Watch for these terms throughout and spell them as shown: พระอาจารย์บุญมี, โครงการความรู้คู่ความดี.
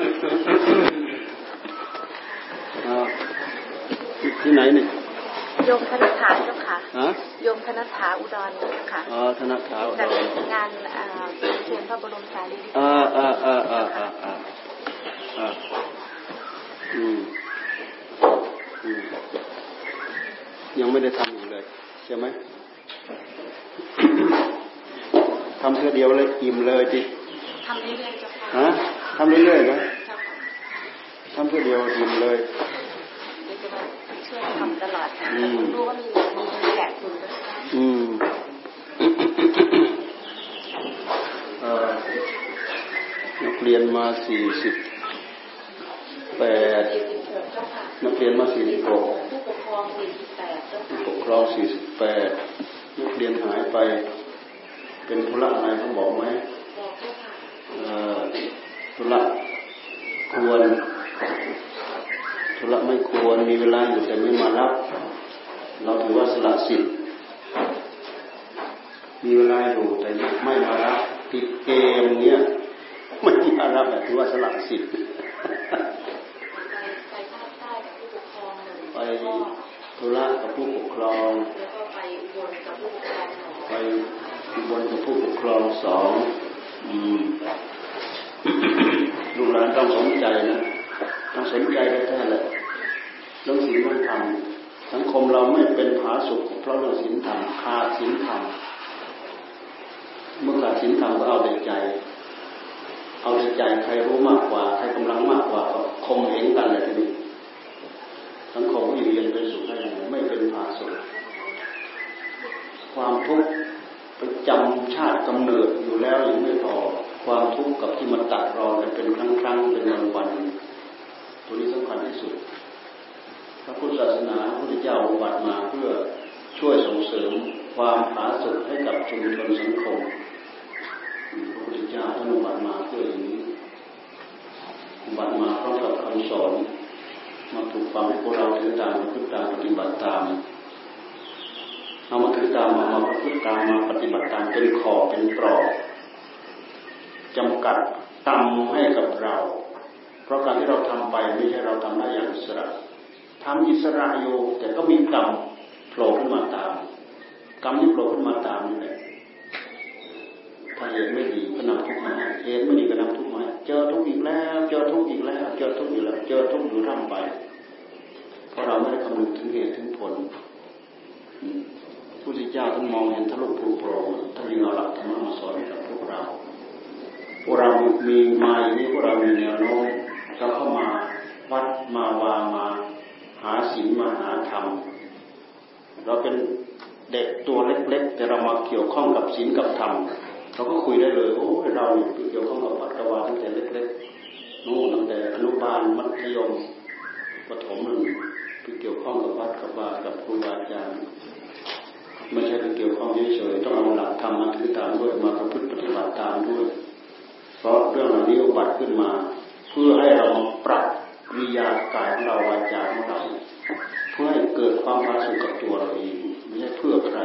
ที่ไหนนี่โยมธนถาเจ้าค่ะโยมธนถาอุดรค่ะอ๋อธนถาอุดรจัดงานเขียนพระบรมสารีริกธาตุยังไม่ได้ทำอยู่เลยใช่ไหมทำเพื่อเดียวเลยอิ่มเลยดิทำเรื่อยๆเจ้าค่ะทำเรื่อยๆนะทำเพื่อเดียวอิ่มเลยช่วยทำตลอดรู้ว่ามีแจกคุณด้วยนักเรียนมา48นักเรียนมา46ผู้ปกครอง48ผู้ปกครอง48นักเรียนหายไปเป็นธุระอะไรเขาบอกไหมธุระควรธุระไม่ควรมีเวลาอยู่แต่ไม่มารับเราถือว่าสละสิทธิ์มีเวลาอยู่แต่ไม่มารับติดเกมเนี้ยไม่มารับถือว่าสละสิทธิ์ไปธุระกับผู้ปกครองไปบนกับผู้ปกครอง2ลูกหลานต้องสนใจนะต้องสนใจได้แท้เลยเรื่องศีลต้องทำสังคมเราไม่เป็นผาสุกเพราะเรื่องศีลธรรมขาดศีลธรรมเมื่อขาดศีลธรรมก็เอาแต่ใจเอาแต่ใจใครรู้มากกว่าใครกำลังมากกว่าก็คงเห็นกันเลยทีนี้สังคมก็อยู่เย็นเป็นสุขได้ไม่เป็นผาสุกความทุกข์ประจำชาติกำเนิดอยู่แล้วยังไม่พอความทุกข์กับที่มันตัดรอนเป็นครั้งๆเป็นวันๆตัวนี้สำคัญที่สุดพระพุทธศาสนาพระพุทธเจ้าอุบัติมาเพื่อช่วยส่งเสริมความผาสุกให้กับชุมชนสังคมพระพุทธเจ้าท่านอุบัติมาเพื่ออย่างนี้อุบัติมาพร้อมกับคำสอนมาถูกฟังให้พวกเราถือตามปฏิบัติตามปฏิบัติตามเอามาถือตามมาประพฤติตามมาปฏิบัติตามเป็นขอบเป็นกรอบจำกัดตำให้กับเราเพราะการที่เราทำไปไม่ใช่เราทำได้อย่างอิสระทำอิสระอยู่แต่ก็มีกรรมโผล่ขึ้นมาตามกรรมที่โผล่ขึ้นมาตามนี่แหละถ้าเหตุไม่ดีก็นำทุกข์มาเหตุไม่ดีก็นำทุกข์มาเจอทุกข์อีกแล้วเจอทุกข์อีกแล้วเจอทุกข์อยู่แล้วเจอทุกข์อยู่ร่ำไปเพราะเราไม่ได้คำนึงถึงเหตุถึงผลผู้ที่เจ้าท่านมองเห็นทะลุปลุกโปร่งท่านมีหลักธรรมมาสอนกับพวกเรามีมาอย่างนี้พวกเรามีแนวโน้มก็เข้ามาวัดมาวามาหาศีลมาหาธรรมเราเป็นเด็กตัวเล็กๆแต่เรามาเกี่ยวข้องกับศีลกับธรรมเราก็คุยได้เลยโอ้เราเกี่ยวข้องกับวัดกวาตั้งแต่เล็กๆนู่นตั้งแต่อนุบาลมัธยมประถมไปเกี่ยวข้องกับวัดกับวากับครูบาอาจารย์ไม่ใช่เป็นเกี่ยวข้องเฉยๆต้องเอาหลักธรรมมาถือตามด้วยมาประพฤติปฏิบัติตามด้วยเพราะเรื่องเหล่านี้อุบัติขึ้นมาเพื่อให้เราปรับกิริยากายของเราวาจาของเราเพื่อให้เกิดความผาสุกกับตัวเราเองไม่ใช่เพื่อใคร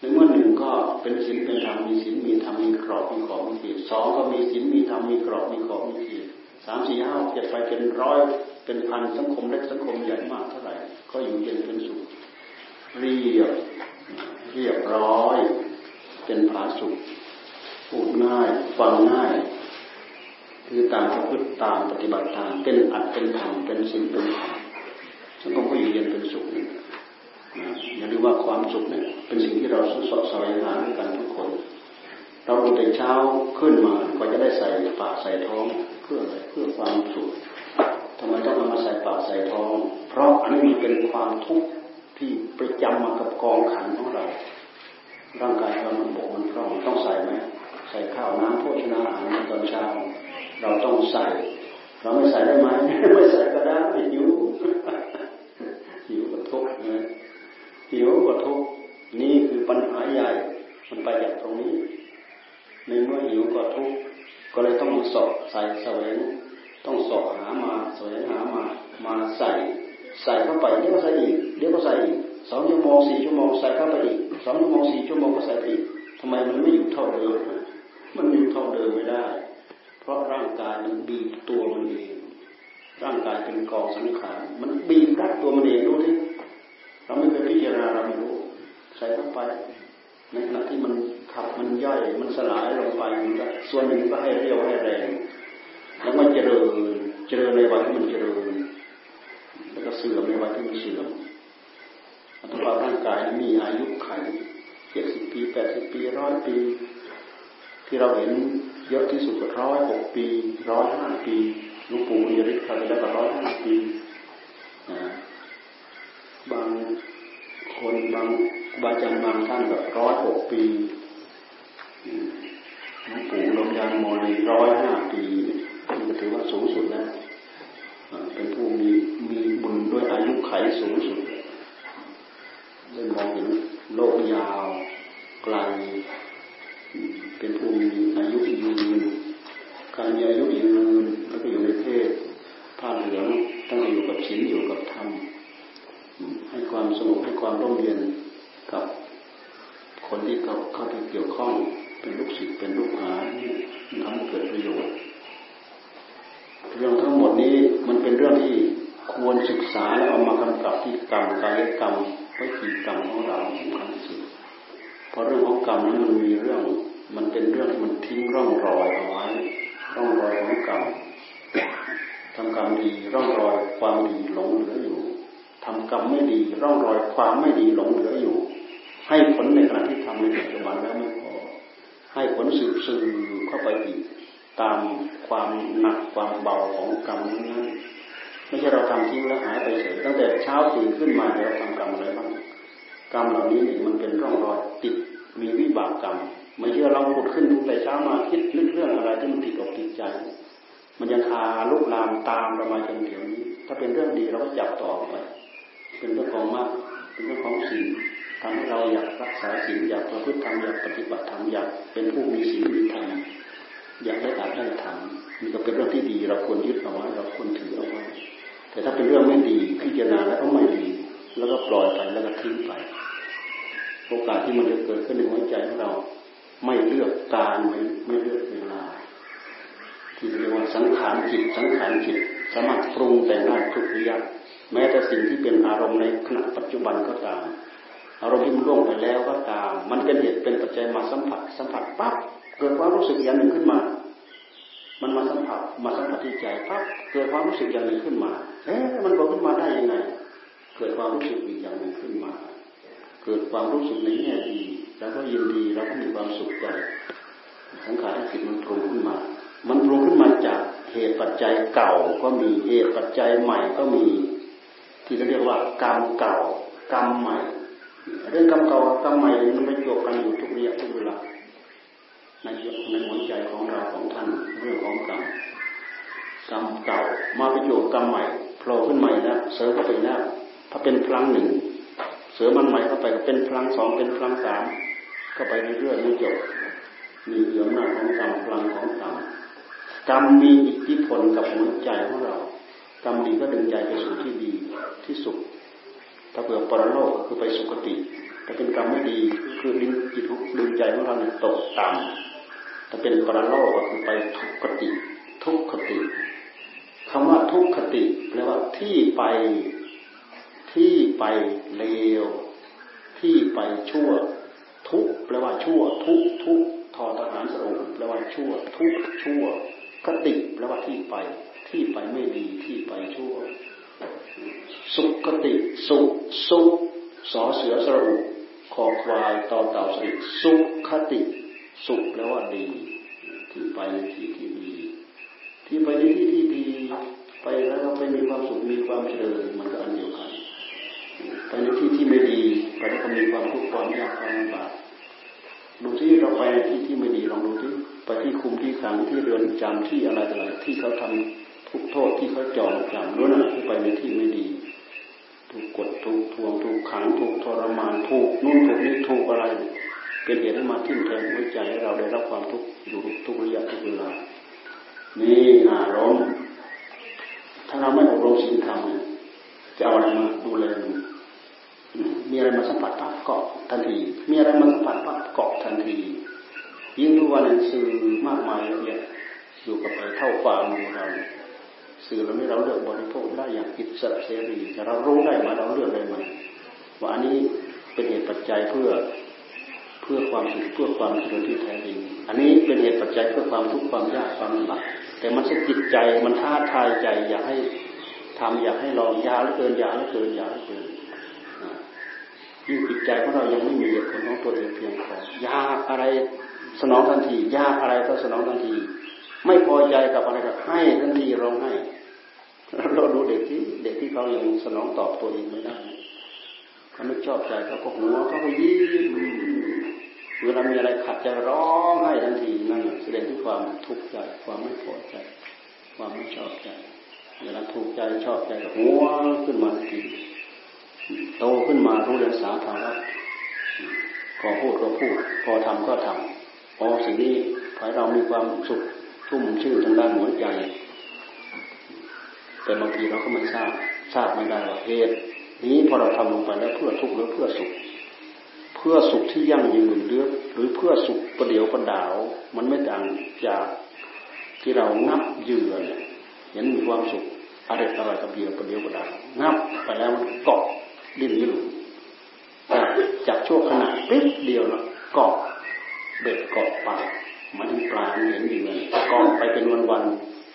ในเมื่อหนึ่งก็เป็นศีลเป็นธรรมมีศีลมีธรรมมีกรอบมีขอบมีเขตสองก็มีศีลมีธรรมมีกรอบมีขอบมีเขต3 4 5 6 7ไปเป็นร้อยเป็นพันสังคมเล็กสังคมใหญ่มากเท่าไหร่ก็อยู่เย็นเป็นสุขเรียบร้อยเป็นผาสุกพูดง่ายฟังง่ายคือตามประพฤติตามปฏิบัติตามเป็นอัตเป็นธรรมเป็นศีลเป็นธรรมสังคมก็อยู่เย็นเป็นสุขนะอย่าลืมว่าความสุขเนี่ยเป็นสิ่งที่เราสอบสายหาด้วยกันทุกคนเราตื่นแต่เช้าขึ้นมาก็จะได้ใส่ปากใส่ท้องเพื่อความสุขทำไมต้องมาใส่ปากใส่ท้องเพราะอันนี้เป็นความทุกข์ที่ประจำมากับกองขันของเราร่างกายเรามันบกมันพร่องต้องใส่ไหมใส่ข้าวน้ำโภชนาอาหารตอนเช้าเราต้องใส่เราไม่ใส่ได้ไหมไม่ใส่ก็ได้หิวก็ทุกข์นะหิวก็ทุกข์นี่คือปัญหาใหญ่มันไปจากตรงนี้ในเมื่อหิวก็ทุกข์ก็เลยต้องมาสอบใส่แสวงต้องสอบหามาแสวงหามาใส่เข้าไปเดี๋ยวก็ใส่อีกเดี๋ยวก็ใส่อีก2 ชั่วโมง4 ชั่วโมงใส่เข้าไปอีก2 ชั่วโมง4 ชั่วโมงก็ใส่อีกทำไมมันไม่อยู่เท่าเดิมมันอยู่เท่าเดิมไม่ได้พ เพราะร่างกายมันบีบตัวมันเองร่างกายเป็นกองสังขารมันบีบรัดตัวมันเองดูที่เราไม่เคยพิจารณาเราไม่รู้ใส่ลงไปในขณะที่มันขับมันย่อยมันสลายลงไปส่วนหนึ่งก็ให้เรี่ยวให้แรงแล้วมันเจริญในวันที่มันเจริญแล้วก็เสื่อมในวันที่มันเสื่อมอัตราร่างกายมีอายุขัย70 ปี80 ปี100 ปีที่เราเห็นเยอะที่สุดก็106 ปี105 ปีหลวงปู่มีฤทธิ์อะไรแล้วก็105 ปีบางคนบางบาอาจารย์บางท่านแบบ106 ปีหลวงปู่ลมยานโมลี105 ปีนี่ถือว่าสูงสุดนะเป็นผู้มีบุญด้วยอายุขัยสูงสุดได้มองเห็นโลกยาวไกลเป็นผู้มีอายุยืนการมีอายุยืนแล้วก็อยู่ในเพศผ้าเหลืองตั้งอยู่กับศีลอยู่กับธรรมให้ความสงบให้ความร่มเย็นกับคนที่เข้าไปเกี่ยวข้องเป็นลูกศิษย์เป็นลูกหานี่ทำให้เกิดประโยชน์เรื่องทั้งหมดนี้มันเป็นเรื่องที่ควรศึกษาและเอามากำกับที่กรรมกายกรรมวิธีกรรมของเราสำคัญที่สุดเพราะเรื่องของกรรมนั้นมันมีเรื่องมันเป็นเรื่องที่มันทิ้งร่องรอยเอาไว้ร่องรอยของกรรมทำกรรมดีร่องรอยความดีหลงเหลืออยู่ทำกรรมไม่ดีร่องรอยความไม่ดีหลงเหลืออยู่ให้ผลในขณะที่ทำในปัจจุบันแล้วไม่พอให้ผลสืบเข้าไปอีกตามความหนักความเบาของกรรมนั้นไม่ใช่เราทำทิ้งแล้วหายไปเฉยตั้งแต่เช้าตื่นขึ้นมาเราทำกรรมอะไรบ้างกรรมเหล่านี้มันเป็นร่องรอยติดมีวิบากกรรมไม่ใช่เราขุดขึ้นตั้งแต่เช้ามาคิดเรื่องอะไรที่มันติดอกติดใจมันยังคาลุกลามตามเรามาจนเดี๋ยวนี้ถ้าเป็นเรื่องดีเราก็จับต่อไปเป็นเรื่องของมรรคเป็นเรื่องของศีลทำให้เราอยากรักษาศีลอยากประพฤติธรรมอยากปฏิบัติธรรมอยากเป็นผู้มีศีลมีธรรมอยากได้อาจได้ธรรมนี่ก็เป็นเรื่องที่ดีเราควรยึดเอาไว้เราควรถือเอาไว้แต่ถ้าเป็นเรื่องไม่ดีพิจารณาแล้วก็ไม่ดีแล้วก็ปล่อยไปแล้วก็ทิ้งไปโอกาสที่มันจะเกิดขึ้นในหัวใจของเราไม่เลือกการไม่เลือกเวลาที่เรียกว่าสังขารจิตสามารถปรุงแต่งได้ทุกระยะแม้แต่สิ่งที่เป็นอารมณ์ในขณะปัจจุบันก็ตามอารมณ์ที่มันล่วงไปแล้วก็ตามมันเป็นเหตุเป็นปัจจัยมาสัมผัสปั๊บเกิดความรู้สึกอย่างหนึ่งขึ้นมามันมาสัมผัสที่ใจปั๊บเกิดความรู้สึกอย่างหนึ่งขึ้นมามันเกิดขึ้นมาได้ยังไงเกิดความรู้สึกอีกอย่างหนึ่งขึ้นมาเกิดความรู้สึกในแง่ดีแล้วก็ยินดีแล้วก็มีความสุขใจสังขารทั้งสิบมันปรุงขึ้นมาจากเหตุปัจจัยเก่าก็มีเหตุปัจจัยใหม่ก็มีที่เรียกว่ากรรมเก่ากรรมใหม่เรื่องกรรมเก่ากรรมใหม่มันไม่จบกันอยู่ทุกระยะทุกเวลาในหัวใจของเราของท่านเรื่องของกรรมเก่ามาประโยชน์กรรมใหม่โผล่ขึ้นใหม่นะเสริมเข้าไปนะถ้าเป็นพลังหนึ่งเสริมมันใหม่เข้าไปก็เป็นพลังสองเป็นพลังสามเข้าไปเรื่อยๆไม่จบมีเรื่องหน้าของกรรมพลังของกรรมมีอิทธิพลกับหัวใจของเรากรรมดีก็ดึงใจไปสู่ที่ดีที่สุดถ้าเผื่อปรโลกคือไปสุคติถ้าเป็นกรรมไม่ดีคือจิตดึงใจของเราเนี่ยตกต่ำถ้าเป็นปรโลกก็คือไปทุกขติคำว่าทุกขติแปลว่าที่ไปเลวที่ไปชั่วทุกแปลว่าชั่วทุกทอทหารสรุปแปลว่าชั่วทุกชั่วคติแปลว่าที่ไปไม่ดีที่ไปชั่วสุขคติสุขสอเสือสรุปคอควายตอเต่าสริสุขคติสุขแปลว่าดีที่ไปที่ดีที่ไปที่ดีไปแล้วก็ไปมีความสุขมีความเจริญมันก็อันเดียวกันไปในที่ไม่ดีไปแล้วก็มีความทุกข์ความยากความลำบากดูที่เราไปที่ไม่ดีลองดูที่ไปที่คุมที่ขังที่เรือนจำที่อะไรต่างๆที่เขาทำทุกโทษที่เขาจองจำด้วยนะที่ไปในที่ไม่ดีถูกกดถูกทวงถูกขังถูกทรมานถูกนู่นถูกนี่ถูกอะไรเป็นเหตุให้มาทิ่มแทงหัวใจให้เราได้รับความทุกข์อยู่ทุกระยะทุกเวลานี่อารมณ์ถ้าเราไม่อบรมศีลธรรมจะเอาอะไรมาดูแลมีอะไรมาสัมผัสปั๊บเกาะทันทีมีอะไรมาสัมผัสปั๊บเกาะทันทียิ่งทุกวันสื่อมากมายเยอะแยะ อยู่กับเท่าความของเราสื่อเราไม่เราเลือกบริโภคได้อย่างอิสระเสรีแต่เรารู้ได้มาเราเลือกได้มาว่าอันนี้เป็นเหตุปัจจัยเพื่อความสุขเพื่อความเจริญที่แท้จริงอันนี้เป็นเหตุปัจจัยเพื่อความทุกข์ความยากความลำบากแต่มันจิตใจมันท้าทายใจอยากให้ทำอยากให้ลองยาแล้วเกินยาแล้วเกินยาแล้วเกินยิ่งจิตใจของเรายังไม่มีเหตุผลของตัวเองเพียงพอยาอะไรสนองทันทียาอะไรก็สนองทันทีไม่พอใจกับอะไรก็ให้ทันทีร้องให้เราดูเด็กที่เขายังสนองตอบตัวเองไม่ได้เขาไม่ชอบใจเขาก็หัวเขาก็ยิ้มเวลามีอะไรขัดใจร้องให้ทันทีนั่นแสดงถึงความทุกข์ใจความไม่พอใจความไม่ชอบใจเวลาถูกใจชอบใจก็หัวขึ้นมาทันทีโตขึ้นมารู้เรื่องสาธารณะพอพูดก็พูดพอทำก็ทำพอสิ่งนี้ฝ่ายเรามีความสุขทุ่มชื่นทางด้านหัวใจแต่บางทีเราก็ไม่ทราบไม่ได้ว่าเหตุนี้พอเราทำลงไปแล้วเพื่อทุกข์หรือเพื่อสุขเพื่อสุขที่ยั่งยืนหรือเพื่อสุขประเดี๋ยวประดาวมันไม่ต่างจากที่เรางับเหยื่อเนี่ยเห็นมีความสุขอะไรต่ออะไรกับเหยื่อประเดี๋ยวประดาวงับไปแล้วมันเกาะดิ้นไม่หลุดจากชั่วขณะปิ๊บเดียวนะเกาะเบ็ดเกาะปลามันปลาเห็นเหยื่อเกาะไปเป็นวัน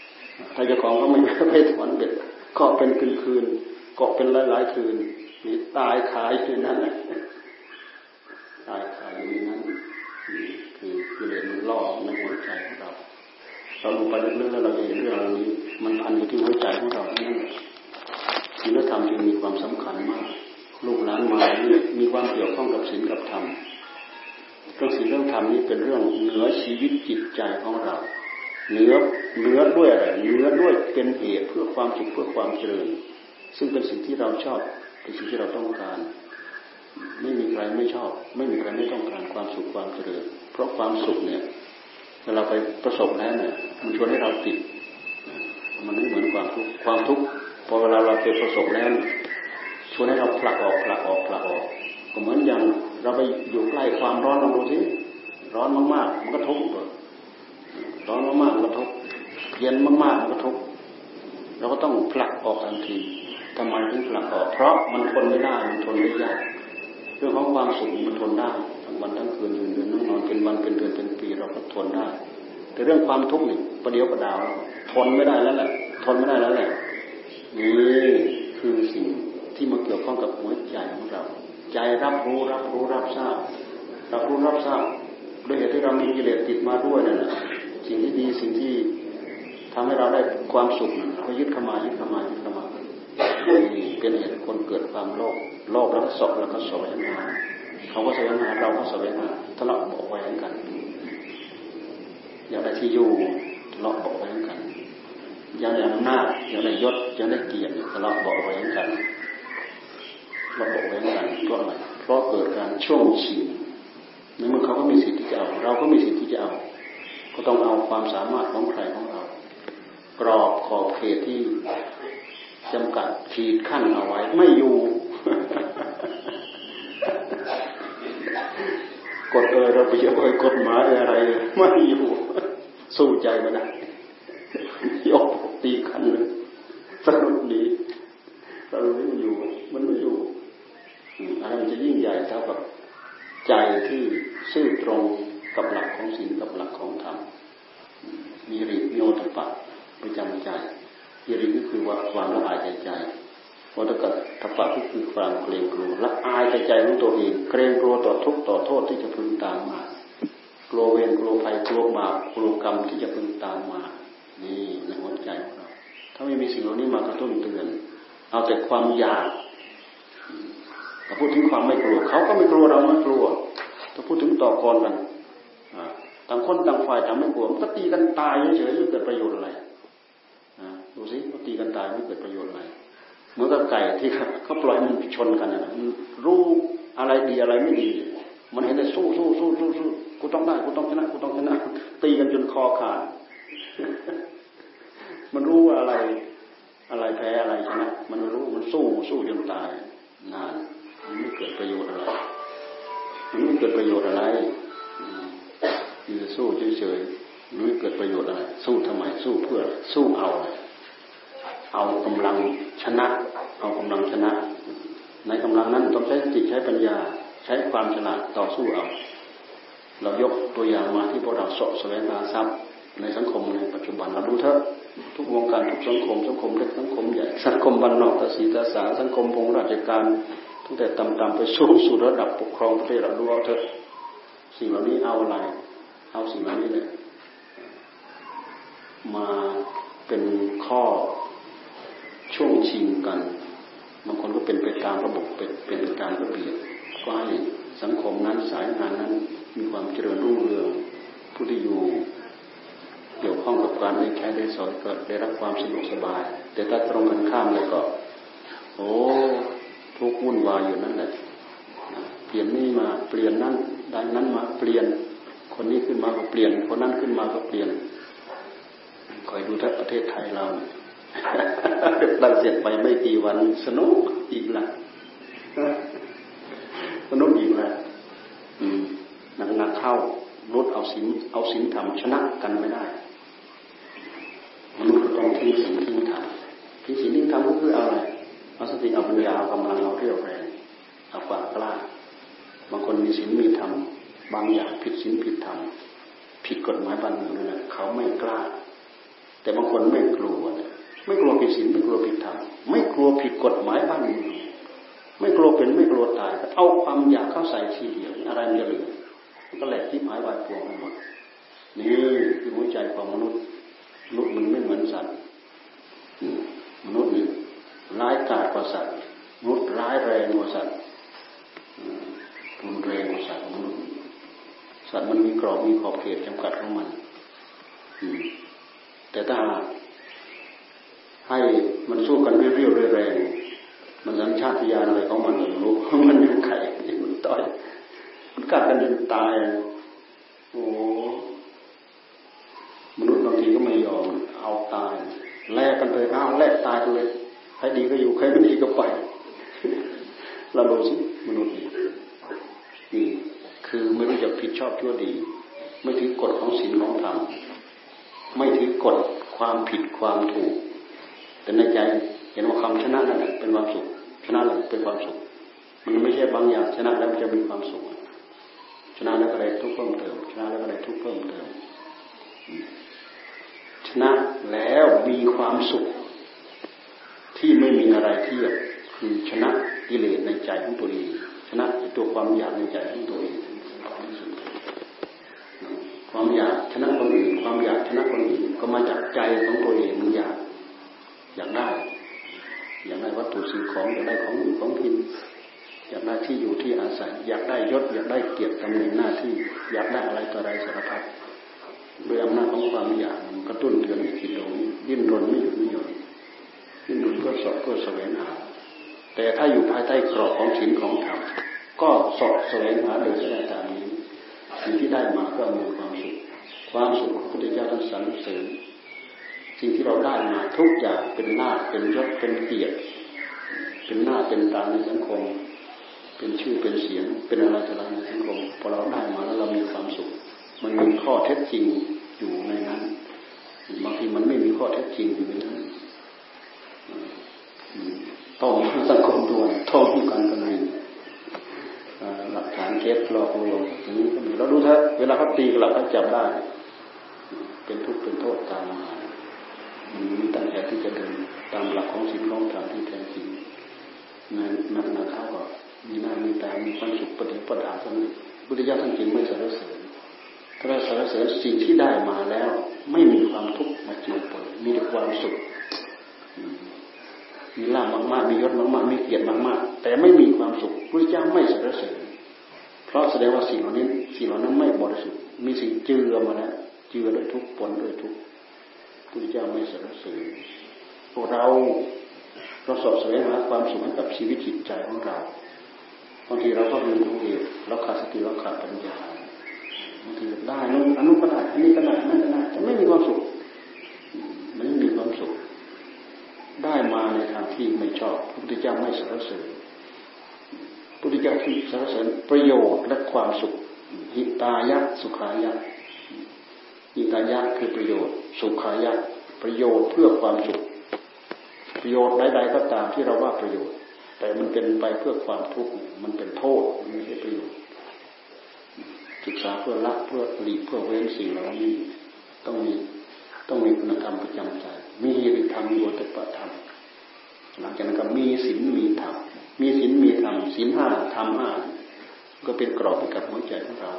ๆถ้าเจ้าของก็ไม่ถอนเบ็ดเกาะเป็นคืนๆเกาะเป็นหลายๆคืนนี่ตายขายอยู่นั่นแหละอะไรนั้นคือกิเลสมันล่อในหัวใจของเราเราลงไปลึกๆแล้วเราจะเห็นเรื่องนี้มันพันอยู่ที่หัวใจของเรานี่ศีลธรรมจึงมีความสำคัญมากลูกหลานมาเนี่ยมีความเกี่ยวข้องกับศีลกับธรรมเรื่องศีลเรื่องธรรมนี้เป็นเรื่องเหนือชีวิตจิตใจของเราเหนือด้วยอะไรเหนือด้วยเป็นเหตุเพื่อความสุขเพื่อความเจริญซึ่งเป็นสิ่งที่เราชอบเป็นสิ่งที่เราต้องการไม่มีใครไม่ชอบไม่มีใครไม่ต้องการความสุขความเจริญเพราะความสุขเนี่ยเวลาไปประสบแล้วเนี่ยมันชวนให้เราติดมันไม่เหมือนความทุกข์พอเวลาเราไปประสบแล้วชวนให้เราผลักออกก็เหมือนอย่างเราไปอยู่ใกล้ความร้อนลองดูสิร้อนมากๆมันก็ทุกข์ร้อนมากๆมันก็ทุกข์เย็นมากๆมันก็ทุกข์เราก็ต้องผลักออกทันทีทำไมถึงผลักออกเพราะมันทนไม่ได้มันทนไม่ได้เรื่องของความสุขมันทนได้ทั้งวันทั้งคืนยืนเดินนอนเป็นวันเป็นเดือนเป็นปีเราก็ทนได้แต่เรื่องความทุกข์นี่ประเดี๋ยวประดาวทนไม่ได้แล้วแหละนี่คือสิ่งที่มาเกี่ยวข้องกับหัวใจของเราใจรับรู้รับทราบโดยเหตุที่เรามีกิเลสติดมาด้วยนั่นแหละสิ่งที่ดีสิ่งที่ทำให้เราได้ความสุขเราก็ยึดเข้ามาเป็นเหตุคนเกิดความโลภแล้วก็สอบแล้วก็สวยงามเขาก็สวยงามเราก็สวยงามทะเลาะเบาแหวงกันอยากได้ที่อยู่ทะเลาะเบาแหวงกันอยากได้อำนาจอยากได้ยศอยากได้เกียรติทะเลาะเบาแหวงกันทะเลาะเบาแหวงกันเพราะอะไรเพราะเกิดการช่วงชิงในเมื่อเขาก็มีสิทธิ์ที่จะเอาเราก็มีสิทธิ์ที่จะเอาก็ต้องเอาความสามารถของใครของเรากรอบขอบเขตที่จำกัดขีดขั้นเอาไว้ไม่อยู่กฎระเบียบกฎหมายอะไรไม่อยู่สู้ใจมันนะยกตีขั้นเลยสนุกดีเราไม่อยู่มันไม่อยู่อะไรมันจะยิ่งใหญ่เท่ากับใจที่ซื่อตรงกับหลักของศีลกับหลักของธรรมมีฤทธิ์มีโอตปะประจำใจยิริก็คือความละอายใจโอตปะทัปปะก็คือความเกรงกลัวละอายใจของตัวเองเกรงกลัวต่อทุกข์ต่อโทษที่จะพึงตามมากลัวเวรกลัวภัยกลัวบาปกลัวกรรมที่จะพึงตามมานี่ในหัวใจของเราถ้าไม่มีสิ่งเหล่านี้มากระตุ้นเตือนเอาแต่ความอยากถ้าพูดถึงความไม่กลัวเขาก็ไม่กลัวเราไม่กลัวถ้าพูดถึงต่อกรกันต่างคนต่างฝ่ายต่างไม่กลัวก็ตีกันตายเฉยๆจะเกิดประโยชน์อะไรดูสิเขาตีกันตายไม่เกิดประโยชน์อะไรเหมือนกับไก่ที่เขาปล่อยมันชนกันนะมันรู้อะไรดีอะไรไม่ดีมันเห็นแต่สู้กูต้องได้กูต้องชนะตีกันจนคอขาดมันรู้ว่าอะไรแพ้อะไรชนะมันรู้มันสู้จนตายนานมันไม่เกิดประโยชน์อะไรคือสู้เฉย มันเกิดประโยชน์อะไรสู้ทำไมสู้เพื่อสู้เอากำลังชนะเอากำลังชนะในกำลังนั้นต้องใช้จิตใช้ปัญญาใช้ความฉลาดต่อสู้เรายกตัวอย่างมาที่พวกเราเสาะแสวงหาทรัพย์ในสังคมในปัจจุบันเราดูเถอะทุกวงการทุกสังคมสังคมเล็กสังคมใหญ่สังคมบ้านนอกตาสีตาสาสังคมพงราชการตั้งแต่ต่ำๆไปสูงสุดระดับปกครองประเทศเราดูเอาเถอะสิ่งเหล่านี้เอาอะไรเอาสิ่งเหล่านี้เนี่ยมาเป็นข้อช่วงชิงกันบางคนก็เป็นไปตามระบบเป็นไปตามระเบียบก็ให้สังคมนั้นสายงานนั้นมีความเจริญรุ่งเรืองผู้ที่อยู่เกี่ยวข้องกับการได้ใช้ได้สอยก็ได้รับความสะดวกสบายแต่ถ้าตรงกันข้ามเลยก็โอ้ทุกข์วุ่นวายอยู่นั่นแหละเปลี่ยนนี่มาเปลี่ยนนั่นดังนั้นมาเปลี่ยนคนนี้ขึ้นมาก็เปลี่ยนคนนั้นขึ้นมาก็เปลี่ยนคอยดูทั้งประเทศไทยเราตั้งเสร็จไปไม่กี่วันสนุกอีกละสนุกอีกละหนักเข้าลดเอาศีลธรรมชนะกันไม่ได้มนุษย์ต้องทิ้งศีลทิ้งธรรมทิ้งศีลทิ้งธรรมก็คืออะไรเอาสติเอาปัญญาเอากำลังเอาเรี่ยวแรงเอาความกล้าบางคนมีศีลมีธรรมบางอย่างผิดศีลผิดธรรมผิดกฎหมายบ้านเมืองนั่นแหละเขาไม่กล้าแต่บางคนไม่กลัวไม่กลัวผิดศีลไม่กลัวผิดธรรมไม่กลัวผิดกฎหมายบ้านเมืองไม่กลัวเป็นไม่กลัวตายเอาความอยากเข้าใส่ทีเดียวอะไรมันจะเหลือก็แหลกที่หมายวายปวงไปหมดนี่คือหัวใจของมนุษย์มนุษย์มันไม่เหมือนสัตว์มนุษย์นี่ร้ายกาจกว่าสัตว์มนุษย์ร้ายแรงกว่าสัตว์รุนแรงกว่าสัตว์มนุษย์สัตว์มันมีกรอบมีขอบเขตจำกัดของมันแต่ถ้าให้มันสู้กันไม่เรี่ยวแรงมันสัญชาตญาณอะไรของมันมันรู้มันยังไข่มันต่อยมันกัดกันจนตายโอ้มนุษย์บางทีก็ไม่ยอมเอาตายแลกกันเลยเอาแลกตายกันเลยใครดีก็อยู่ใครไม่ดีก็ไปเราดูสิมนุษย์นี่คือไม่รู้จะผิดชอบชั่วดีไม่ถือกฎของศีลของธรรมไม่ถือกฎความผิดความถูกแต่ในใจเห็นว่าคำชนะนั่นแหละเป็นความสุขชนะนั่นเป็นความสุขมันไม่ใช่บางอย่างชนะแล้วจะมีความสุขชนะแล้วก็ได้ทุกข์เพิ่มเติมชนะแล้วก็ได้ทุกข์เพิ่มเติมชนะแล้วมีความสุขที่ไม่มีอะไรเทียบคือชนะกิเลสในใจของตัวเองชนะตัวความอยากในใจของตัวเองความอยากชนะคนอื่นความอยากชนะคนอื่นก็มาจากใจของตัวเองมันอยากได้อยากได้วัตถุสิ่งของอยากได้ของอยู่ของกินอยากได้ที่อยู่ที่อาศัยอยากได้ยศอยากได้เกียรติตำแหน่งหน้าที่อยากได้อะไรต่ออะไรสารพัดโดยอำนาจของความอยากมันกระตุ้นเตือนจิตหลงดิ้นรนไม่หยุดไม่หย่อนดิ้นรนก็สอบก็แสวงหาแต่ถ้าอยู่ภายใต้กรอบของศีลของธรรมก็สอบแสวงหาโดยแท้ตามนี้สิ่งที่ได้มาก็มีความสุขความสุขของพระพุทธเจ้าท่านสรรเสริญสิ่งที่เราได้มาทุกอย่างเป็นหน้าเป็นยศเป็นเกียรติเป็นหน้าเป็นตาในสังคมเป็นชื่อเป็นเสียงเป็นอะไรต่างๆในสังคมพอเราได้มาแล้วเรามีความสุขมันมีข้อเท็จจริงอยู่ในนั้นบางทีมันไม่มีข้อเท็จจริงอยู่ในนั้นต้องสังคมด้วยท่องกันกันเองหลักฐานเท็จหลอกลวงอย่างนี้ก็มีเราดูเถอะเวลาเขาตีกลับเขาจับได้เป็นทุกข์เป็นโทษตามมามันมีตั้งใจที่จะเดินตามหลักของศีลของธรรมที่แท้จริงนั้นนะครับก็มีหน้ามีตามีความสุขปฏิปทาสมิพุทธเจ้าท่านจึงไม่สรรเสริญถ้าสรรเสริญสิ่งที่ได้มาแล้วไม่มีความทุกข์มาเจือปนมีแต่ความสุขมีลาภมากๆมียศมากๆมีเกียรติมากๆแต่ไม่มีความสุขพุทธเจ้าไม่สรรเสริญเพราะแสดงว่าสิ่งเหล่านั้นไม่บริสุทธิ์มีสิ่งเจือมาแล้วเจือด้วยทุกข์ปนด้วยทุกข์พุทธเจ้าไม่สรรเสริญพวกเราสอบแสวงหาความสุขให้กับชีวิตจิตใจของเราบางทีเราก็ลืมตัวเองเราขาดสติเราขาดปัญญาบางทีได้นู้นอันนู้นก็ได้อันนี้ก็ได้นั่นก็ได้แต่ไม่มีความสุขไม่มีความสุขได้มาในทางที่ไม่ชอบพระพุทธเจ้าไม่สรรเสริญพระพุทธเจ้าที่สรรเสริญประโยชน์และความสุขหิตายะสุขายะ อิกายะคือประโยชน์สุขายะประโยชน์เพื่อความสุขประโยชน์ใดๆก็ตามที่เราว่าประโยชน์แต่มันเป็นไปเพื่อความทุกข์มันเป็นโทษมันไม่ใช่ประโยชน์ศึกษาเพื่อละเพื่อหลีกเพื่อเว้นสิ่งเหล่านี้ต้องมีคุณธรรมประจำใจมีวิธรรมโยตปะธรรมหลังจากนั้นก็มีศีลมีธรรมมีศีลมีธรรมศีลห้าธรรมห้าก็เป็นกรอบให้กับหัวใจของเรา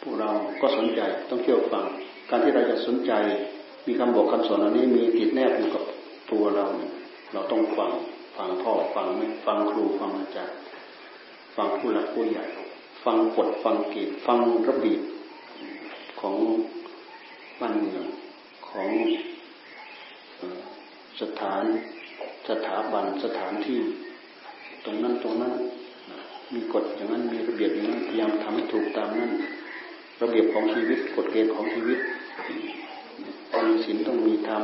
พวกเราก็สนใจต้องเชื่อฟังการที่เราจะสนใจมีคำบอกคำสอนอันนี้มีติดแนบอยู่กับตัวเราเราต้องฟังพ่อฟังแม่ฟังครูฟังอาจารย์ฟังผู้หลักผู้ใหญ่ฟังกฎฟังเกณฑ์ฟังระเบียบของบ้านเมืองของสถาบันสถานที่ตรงนั้นมีกฎอย่างนั้นมีระเบียบอย่างนั้นพยายามทำให้ถูกตามนั้นระเบียบของชีวิตกฎเกณฑ์ของชีวิตต้องมีศีลต้องมีธรรม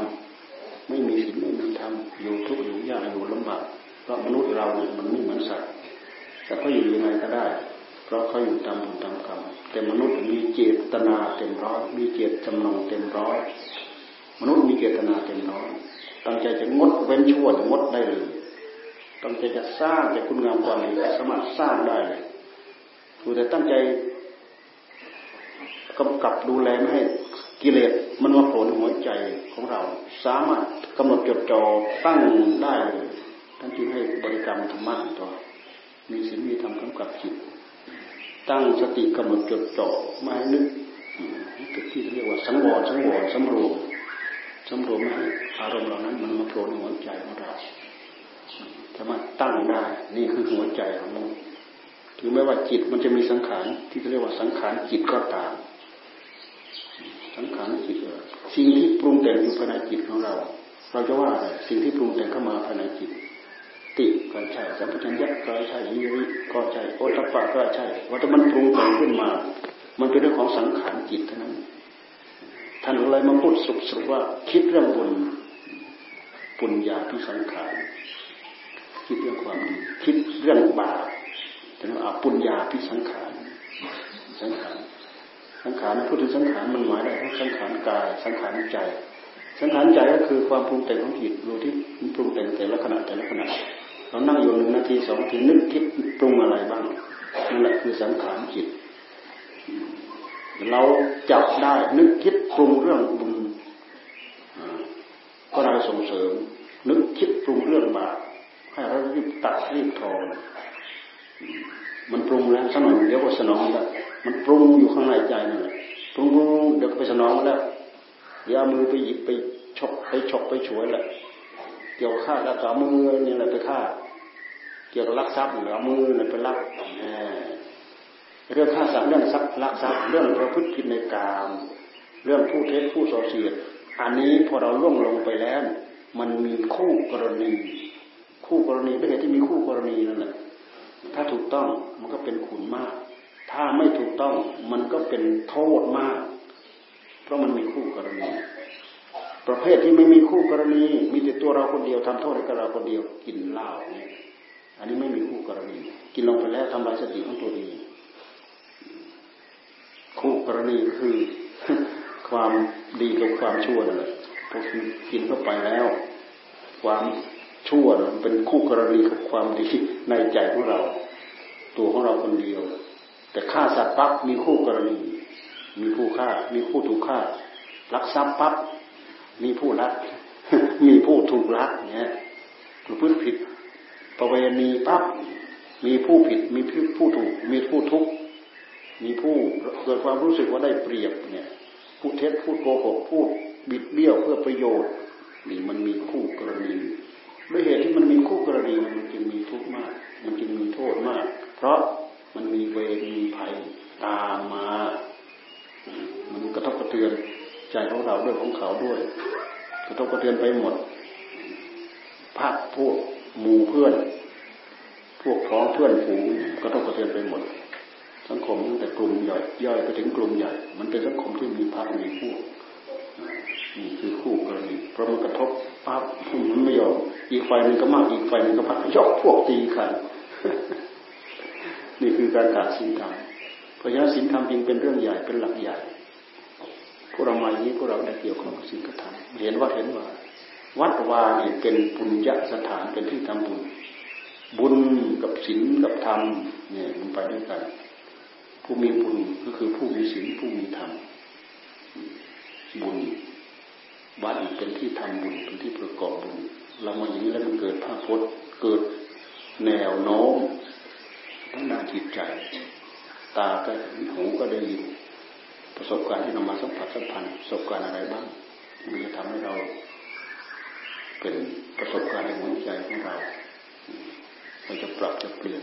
ไม่มีศีลไม่มีธรรมอยู่ทุกข์อยู่ยากอยู่ลำบากเพราะมนุษย์เราเนี่ยมันไม่เหมือนสัตว์แต่เขาอยู่ยังไงก็ได้เพราะเขาอยู่ตามบุญตามกรรมแต่มนุษย์มีเจตนาเต็มร้อยมีเจตจำนงเต็มร้อยมนุษย์มีเจตนาเต็มร้อยตั้งใจจะงดเว้นชั่วงดได้เลยตั้งใจจะสร้างแต่คุณงามความดีสามารถสร้างได้เลยดูแต่ตั้งใจกำกับดูแลไม่ให้กิเลสมันมาโผล่ในหัวใจของเราสามารถกำหนดจดจ่อตั้งได้เลยท่านจึงให้บริกรรมธรรมะต่อมีศีลมีธรรมกำกับจิตตั้งสติกำหนดจดจ่อไม่ให้นึกที่เรียกว่าสังวรสำรวมให้อารมณ์เหล่านั้นมันมาโผล่ในหัวใจของเราสามารถตั้งได้นี่คือหัวใจของเราถึงแม้ว่าจิตมันจะมีสังขารที่เรียกว่าสังขารจิตก็ตามสังขารจิตสิ่งที่ปรุงแต่งอยู่ภายในจิตของเราเราจะว่าอะไรสิ่งที่ปรุงแต่งเข้ามาภายในจิตติก็ใช่สัมปชัญญะก็ใช่วิริยะก็ใช่โอตตัปปะก็ใช่ว่าแต่มันปรุงแต่งขึ้นมามันเป็นเรื่องของสังขารจิตเท่านั้นท่านเลยมาพูดสุดๆว่าคิดเรื่องบุญปุญญาภิสังขารคิดเรื่องความดีคิดเรื่องบาปแต่เราเอาปุญญาภิสังขารสังขารพูดถึงสังขารมันหมายได้ทั้งสังขารกายสังขารใจสังขารใจก็คือความปรุงแต่งของจิตรู้ที่ปรุงแต่งแต่ละขณะเรานั่งอยู่1นาที2นาทีนึกคิดปรุงอะไรบ้างนั่นแหละคือสังขารจิตเราจับได้นึกคิดปรุงเรื่องบุญก็ได้ส่งเสริมนึกคิดปรุงเรื่องบาปให้เรารีบตัดรีบถอนมันปรุงแล้วสักหน่อยเดี๋ยวก็สนองแล้วมันปรุงอยู่ข้างในใจนั่นแหละปรุงเดี๋ยวไปสนองแล้วเดี๋ยวมือไปหยิบไปชกไปฉวยแหละเกี่ยวฆ่าแล้วก็มือนี่แหละไปฆ่าเกี่ยวกับลักทรัพย์หรือมือนี่ไปลักเรื่องฆ่าสัตว์เรื่องลักทรัพย์เรื่องประพฤติผิดในกามเรื่องผู้เท็จผู้ส่อเสียดอันนี้พอเราล่วงลงไปแล้วมันมีคู่กรณีไม่ใช่ที่มีคู่กรณีนั่นแหละถ้าถูกต้องมันก็เป็นคุณมากถ้าไม่ถูกต้องมันก็เป็นโทษมากเพราะมันมีคู่กรณีประเภทที่ไม่มีคู่กรณีมีแต่ตัวเราคนเดียวทำโทษให้กับเราคนเดียวกินเหล้าเนี่ยอันนี้ไม่มีคู่กรณีกินลงไปแล้วทำลายสติของตัวเองคู่กรณีคือความดีกับความชั่วนั่นแหละพอกินเข้าไปแล้วความชั่วมันเป็นคู่กรณีกับความดีในใจของเราตัวของเราคนเดียวแต่ฆ่าสัตว์ปั๊บมีคู่กรณีมีผู้ฆ่ามีผู้ถูกฆ่าลักทรัพย์ปั๊บมีผู้ลักมีผู้ถูกลักเนี่ยผู้ผิดประเวณีปั๊บมีผู้ผิดมีผู้ถูกมีผู้ทุกข์มีผู้เกิดความรู้สึกว่าได้เปรียบเนี่ยผู้เท็จผู้โกหกผู้บิดเบี้ยวเพื่อประโยชน์นี่มันมีคู่กรณีด้วยเหตุที่มันมีคู่กรณีมันจึงมีทุกข์มากมันจึงมีโทษมากเพราะมันมีเวรมีภัยตามมามันกระทบกระเทือนใจของเราด้วยของเขาด้วยกระทบกระเทือนไปหมดภาคพวกหมู่เพื่อนพวกพ้องเพื่อนฝูงกระทบกระเทือนไปหมดสังคมตั้งแต่กลุ่มใหญ่ย่อยไปถึงกลุ่มใหญ่มันเป็นสังคมที่มีพรรคมีพวกนี่คือคู่กรณีเพราะมันกระทบปั๊บมันไม่ยอมอีกฝ่ายนึงก็มากอีกฝ่ายนึงก็พักยกพวกตีกันนี่คือการขาดศีลธรรม เพราะฉะนั้นศีลธรรมจึงเป็นเรื่องใหญ่เป็นหลักใหญ่พวกเรามาอย่างนี้พวกเราได้เกี่ยวข้องกับศีลธรรมเห็นว่าวัดวาเนี่ยเป็นบุญญาสถานเป็นที่ทำบุญบุญกับศีลกับธรรมเนี่ยมันไปด้วยกันผู้มีบุญก็คือผู้มีศีลผู้มีธรรมบุญวัดเป็นที่ทำบุญเป็นที่ประกอบบุญเรามาอย่างนี้แล้วมันเกิดภาพพจน์เกิดแนวโน้มพัฒนาจิตใจตาก็เห็นหูก็ได้ยินประสบการณ์ที่เรามาสัมผัสสัมพันธ์ประสบการณ์อะไรบ้างมันจะทำให้เราเป็นประสบการณ์ในหัวใจของเราเราจะปรับจะเปลี่ยน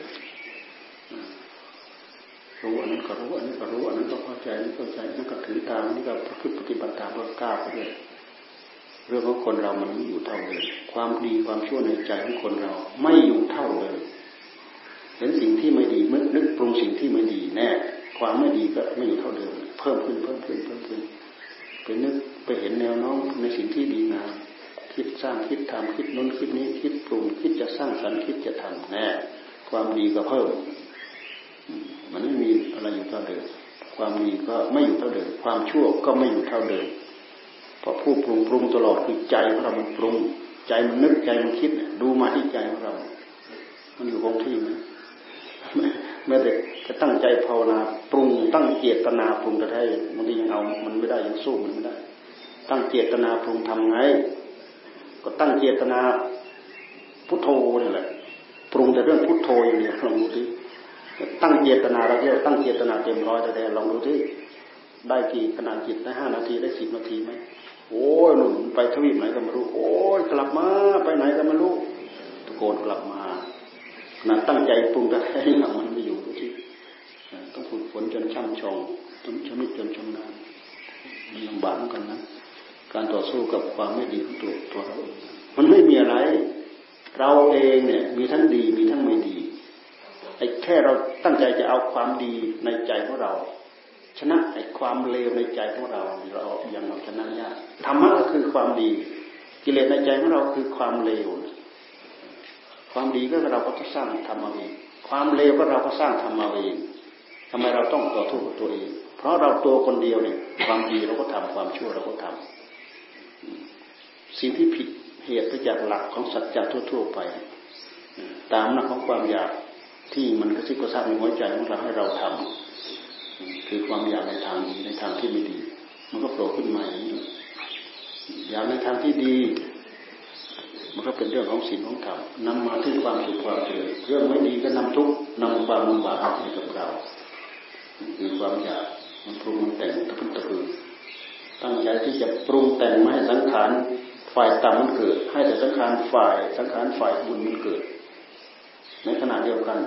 รู้อันนั้นก็รู้อันนี้ก็รู้อันนั้นก็เข้าใจอันนี้เข้าใจนั่นก็ถือตามนี่ก็ประพฤติปฏิบัติตามเพื่อก้าวไปด้วยเรื่องของคนเรามันไม่อยู่เท่าเลยความดีความชั่วในใจของคนเราไม่อยู่เท่าเลยเห็นสิ่งที่ไม่ดีนึกปรุงสิ่งที่ไม่ดีแน่ความไม่ดีก็ไม่อยู่เท่าเดิมเพิ่มขึ้นไปนึกไปเห็นแนวโน้มในสิ่งที่ดีงามคิดสร้างคิดทำคิดนู้นคิดนี้คิดปรุงคิดจะสร้างสรรค์คิดจะทำแน่ความดีก็เพิ่มมันไม่มีอะไรอยู่เท่าเดิมความดีก็ไม่อยู่เท่าเดิมความชั่วก็ไม่อยู่เท่าเดิมเพราะผู้ปรุงตลอดคือใจของเรามันปรุงใจมันนึกใจมันคิดดูมาที่ใจของเรามันอยู่คงที่ไหมแม้แต่จะตั้งใจภาวนาปรุงตั้งเจตนาปรุงก็ได้บางทียังเอามันไม่ได้ยังสู้มันไม่ได้ตั้งเจตนาปรุงทำไงก็ตั้งเจตนาพุทโธนี่แหละปรุงแต่เรื่องพุทโธอย่างเดียวลองดูสิตั้งเจตนาเราเที่ยวตั้งเจตนาเต็มร้อยแต่ลองดูสิได้กี่ขนาดจิตได้5 นาทีได้10 นาทีไหมโอ้ยหนุ่มไปทวีปไหนก็ไม่รู้โอ้ยกลับมาไปไหนก็ไม่รู้ตะโกนกลับมานะตั้งใจปรุงแต่ให้หลังมันไม่อยู่ดูสิต้องฝึกฝนจนช่ำชองจนชำนิจนชำนาญมันลำบากเหมือนกันนะการต่อสู้กับความไม่ดีของตัวเรามันไม่มีอะไรเราเองเนี่ยมีทั้งดีมีทั้งไม่ดีไอ้แค่เราตั้งใจจะเอาความดีในใจของเราชนะไอ้ความเลวในใจของเรายังเอาชนะยากธรรมะก็คือความดีกิเลสในใจของเราคือความเลวความดีก็เราก็สร้างทำเอาเองความเลวก็เราก็สร้างทำเอาเองทำไมเราต้องต่อสู้กับตัวเองเพราะเราตัวคนเดียวเนี่ยความดีเราก็ทำความชั่วเราก็ทำสิ่งที่ผิดเหตุมาจากหลักของสัจจะทั่วๆไปตามหลักของความอยากที่มันกระซิบกระซาบในหัวใจของเราให้เราทำคือความอยากในทางดีในทางที่ไม่ดีมันก็โผล่ขึ้นมาอย่างนี้อยากในทางที่ดีมันก็เป็นเรื่องของศีลของธรรมนำมาที่ความสุขความเจริญเรื่องไม่ดีก็นำทุกข์นำความลำบากให้กับเราคือความอยากมันปรุงแต่งตะพื้นตะพื้นตั้งใจที่จะปรุงแต่งมาให้สังขารฝ่ายต่ำมันเกิดให้แต่สังขารฝ่ายบุญมันเกิดในขณะเดียวกัน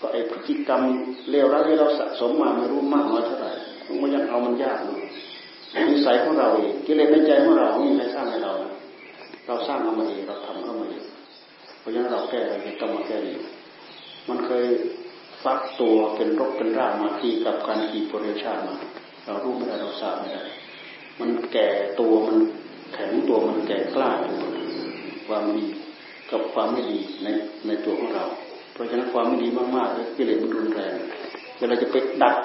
ก็ไอพฤติกรรมเลวร้ายที่เราสะสมมาไม่รู้มากน้อยเท่าไหร่ผมก็ยังเอามันยากอยู่นิสัยของเราเองกิเลสในใจของเรานี่ใครสร้างให้เรานะเราสร้างเอามาเองเราทำเข้ามาเองเพราะฉะนั้นเราแก้อะไรต้องมาแก้เองมันเคยฟักตัวเป็นรกเป็นร่างมาทีกับการกีโปรเรชั่นมาเรารู้ไม่ได้เราทราบไม่ได้มันแก่ตัวมันแข็งตัวมันแก่กล้าความดีกับความไม่ดีในตัวของเราเพราะฉะนั้นความไม่ดีมากๆเลยกิเลสมันรุนแรงเราจะไปดัก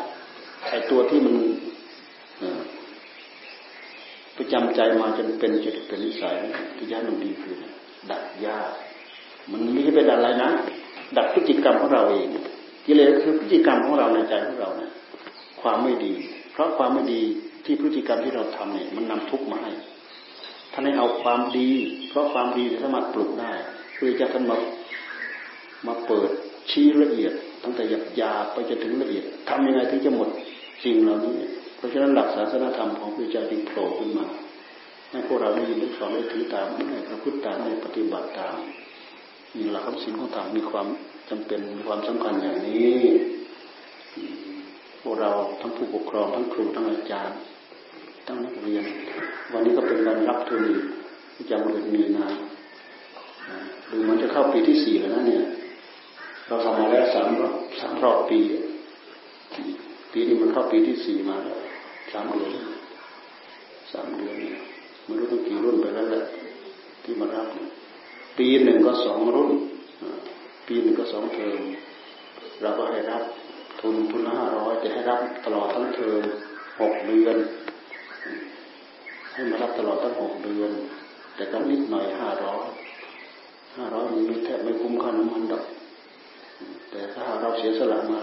ไอ้ตัวที่มันประจำใจมาจนเป็นจุดเป็นนิสัยที่ยากมันดีคือดักยากมันไม่ใช่เป็นอะไรนะดักพฤติกรรมของเราเองกิเลสคือพฤติกรรมของเราในใจของเราเนี่ยความไม่ดีเพราะความไม่ดีที่พฤติกรรมที่เราทำเนี่ยมันนำทุกข์มาให้ท่านให้เอาความดีเพราะความดีสามารถปลุกได้คือจะท่านมาเปิดชี้ละเอียดตั้งแต่หยาบไปจนถึงละเอียดทำยังไงถึงจะหมดสิ่งเหล่านี้เพราะฉะนั้นหลักศาสนธรรมของพระเจ้าจึงโผล่ขึ้นมาให้พวกเราได้ยินได้ฟังได้ถือตามได้ประพฤติตามได้ปฏิบัติตามมีหลักคำสิ่งของธรรมมีความจำเป็นมีความสำคัญอย่างนี้พวกเราทั้งผู้ปกครองทั้งครูทั้งอาจารย์ทั้งนักเรียนวันนี้ก็เป็นการรับทุนที่จะมาเรียนมีนาดูมันจะเข้าปีที่ 4แล้วนะเนี่ยเราทำมาแล้ว3 รอบปีนี้มันเข้าปีที่ 4มาแล้ว3 เดือนไม่รู้กี่รุ่นไปแล้วแหละที่มารับปีหนึ่งก็2 รุ่นปีหนึ่งก็2 เทอมเราก็ให้รับ ทุน500จะให้รับตลอดทั้งเทอม6 เดือนให้มารับตลอดทั้ง6 เดือนแต่ก็นิดหน่อย500มันไม่แทบไม่คุ้มค่าน้ำมันดอกแต่ถ้าเราเสียสละมา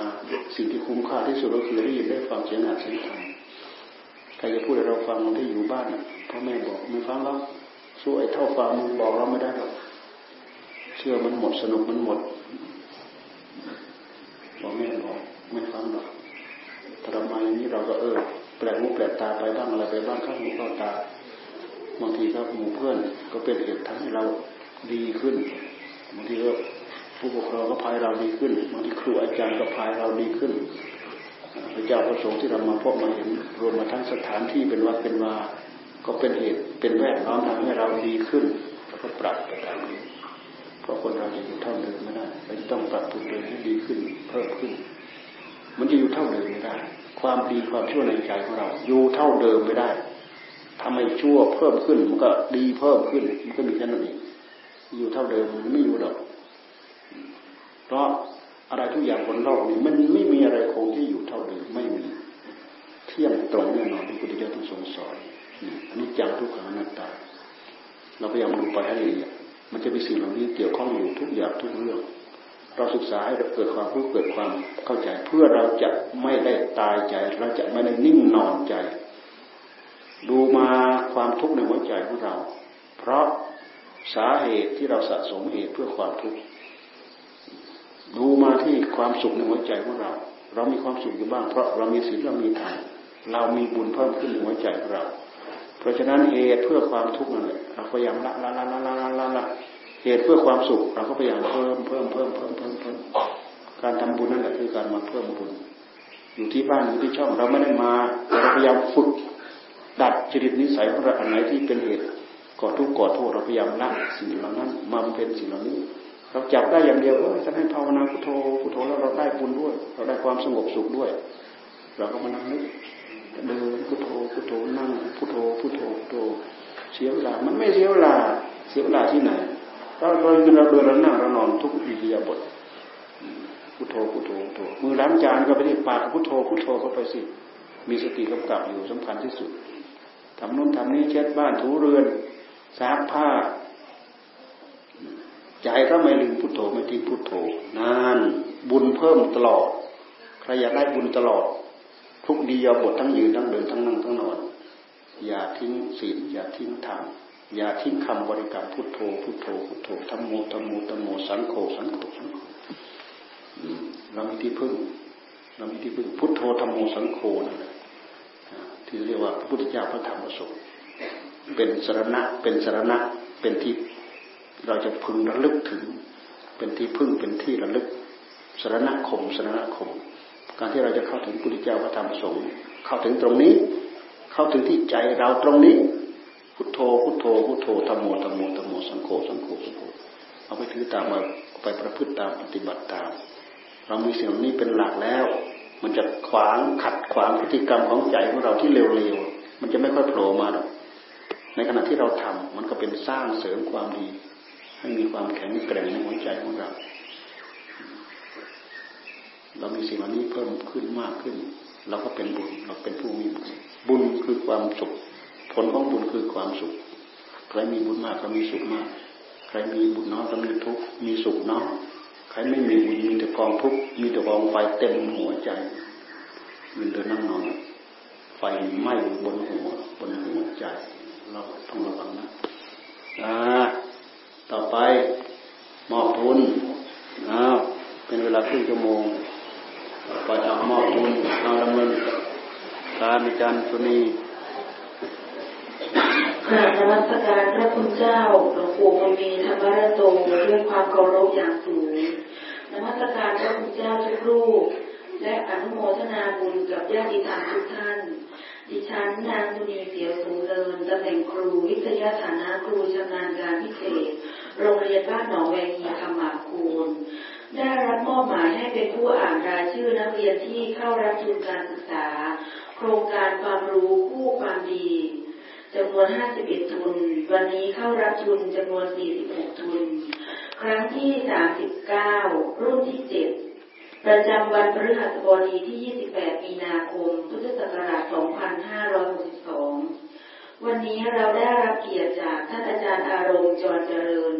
สิ่งที่คุ้มค่าที่สุดก็คือได้ยินได้ฟังเสียงหนักเสียงธรรมใครจะพูดให้เราฟังที่อยู่บ้านพ่อแม่บอกไม่ฟังแล้วช่วยเท่าฟังมึงบอกเราไม่ได้หรอกเชื่อมันหมดสนุกมันหมดบอกแม่บอกไม่ฟังหรอกทรมานอย่างนี้เราก็แปลกหูแปลกตาไปบ้างอะไรไปบ้างข้างหูข้างตาบางทีก็หมู่เพื่อนก็เป็นเหตุทำให้เราดีขึ้นบางทีก็ผู้ปกครองก็พายเราดีขึ้นบางทีครูอาจารย์ก็พายเราดีขึ้นพระเจ้าประสงค์ที่เรามาพบมาเห็นรวมมาทั้งสถานที่เป็นวัดเป็นวาก็เป็นเหตุเป็นแวดล้อมทำให้เราดีขึ้นแล้วก็ปรับไปตามนี้เพราะคนเราจะอยู่เท่าเดิมไม่ได้เราจะต้องปรับปรุงตัวให้ดีขึ้นเพิ่มขึ้นมันจะอยู่เท่าเดิมไม่ได้ความดีความชั่วในใจของเราอยู่เท่าเดิมไม่ได้ทำให้ชั่วเพิ่มขึ้นมันก็ดีเพิ่มขึ้นมันก็มีแค่นั้นเองอยู่เท่าเดิมมันไม่อยู่หรอกเพราะอะไรทุกอย่างบนโลกนี้มันไม่มีอะไรคงที่อยู่เท่าเดิมไม่มีเที่ยงตรงแน่นอนที่พุทธเจ้าทรงสอนอันนี้จังทุกขังอนัตตาเราพยายามดูไปให้ดีมันจะมีสิ่งเหล่านี้เกี่ยวข้องอยู่ทุกอย่างทุกเรื่องเราศึกษาให้เกิดความรู้เกิดความเข้าใจเพื่อเราจะไม่ได้ตายใจเราจะไม่ได้นิ่งนอนใจดูมาความทุกข์ในหัวใจของเราเพราะสาเหตุที่เราสะสมเหตุเพื่อความทุกข์ดูมาที่ความสุขในหัวใจของเราเรามีความสุขอยู่บ้างเพราะเรามีศีลเรามีธรรมเรามีบุญเพิ่มขึ้นในหัวใจของเราเพราะฉะนั้นเหตุเพื่อความทุกข์นั่นแหละเราพยายามละเหตุเพื่อความสุขเราก็พยายามเพิ่มการทำบุญนั่นแหละคือการมาเพิ่มบุญอยู่ที่บ้านอยู่ที่ช่องเราไม่ได้มาเราพยายามฝึกดัดจริตนิสัยของเราอันไหนที่เป็นเหตุก่อทุกข์ก่อโทษเราพยายามละสิ่งเหล่านั้นมาเป็นสิ่งเหล่านี้เราจับได้อย่างเดียวจะให้ภาวนาพุทโธพุทโธแล้วเราได้บุญด้วยเราได้ความสงบสุขด้วยเราก็มานั่งนึกเดินพุทโธพุทโธนั่งพุทโธพุทโธพุทโธเสียเวลามันไม่เสียเวลาที่ไหนเราเดินเรานั่งเรานอนทุกอิริยาบถพุทโธพุทโธพุทโธมือล้างจานก็ไปที่ปากพุทโธพุทโธเข้าไปสิมีสติกำกับอยู่สำคัญที่สุดทำนู่นทำนี่เช็ดบ้านถูเรือนซักผ้าใจก็ไม่ลืมพุทโธไม่ทิ้งพุทโธนานบุญเพิ่มตลอดใครอยากได้บุญตลอดทุกดียาบททั้งยืนทั้งเดินทั้งนั่งทั้งนอนอย่าทิ้งศีลอย่าทิ้งธรรมอย่าทิ้งคำบริกรรมพุทโธพุทโธพุทโธธัมโมธัมโมธัมโมสังโฆสังโฆเรามีที่พึ่งพุทโธธัมโมสังโฆนั่นแหละที่เรียกว่าพระพุทธเจ้าพระธรรมพระสงฆ์เป็นสรณะเป็นที่เราจะพึงระลึกถึงเป็นที่พึ่งเป็นที่ระลึกสรณคมการที่เราจะเข้าถึงพุทธเจ้าพระธรรมพระสงฆ์เข้าถึงตรงนี้เข้าถึงที่ใจเราตรงนี้พุทโธพุทโธพุทโธธัมโมธัมโมธัมโมสังโฆสังโฆสังโฆเอาไปถือตามมาไปประพฤติตามปฏิบัติตามเรามีสิ่งนี้เป็นหลักแล้วมันจะขัดขวางพฤติกรรมของใจของเราที่เลวๆมันจะไม่ค่อยโผล่มาในขณะที่เราทำมันก็เป็นสร้างเสริมความดีให้มีความแข็งแกร่งในหัวใจของเรามีสิ่งเหล่านี้เพิ่มขึ้นมากขึ้นเราก็เป็นบุญเราเป็นผู้มีบุญคือความสุขผลของบุญคือความสุขใครมีบุญมากก็มีสุขมากใครมีบุญน้อยก็มีทุกข์มีสุขน้อยใครไม่มีบุญมีแต่กองทุกข์มีแต่กองไฟเต็มหัวใจยืนเดินนั่งนอนไฟไหม้บนหัวใจเราต้องระวังนะต่อไปมอบทุนเป็นเวลาครึ่งชั่วโมงไปทำมอบทุนทำดำเนินการอาจารย์สุนีกราบนมัสการพระคุณเจ้าหลวงปู่บุญมีธรรมรัตโตด้วยความเคารพอย่างสูงนมัสการพระคุณเจ้าทุกรูปและอนุโมทนาบุญกับญาติธรรมทุกท่านดิฉันนางสุนีเสียวสูงเลินตำแหน่งครูวิทยาฐานะครูชำนาญการพิเศษโรงเรียนบ้านหนองแวงขมากคูนได้รับมอบหมายให้เป็นผู้อ่านรายชื่อนักเรียนที่เข้ารับทุนการศึกษาโครงการความรู้คู่ความดีจำนวน51ทุนวันนี้เข้ารับทุนจำนวน46ทุนครั้งที่39รุ่นที่7 ประจำวันพฤหัสบดีที่28มีนาคมพุทธศักราช2562วันนี้เราได้รับเกียรติจากท่านอาจารย์อารมณ์จรเจริญ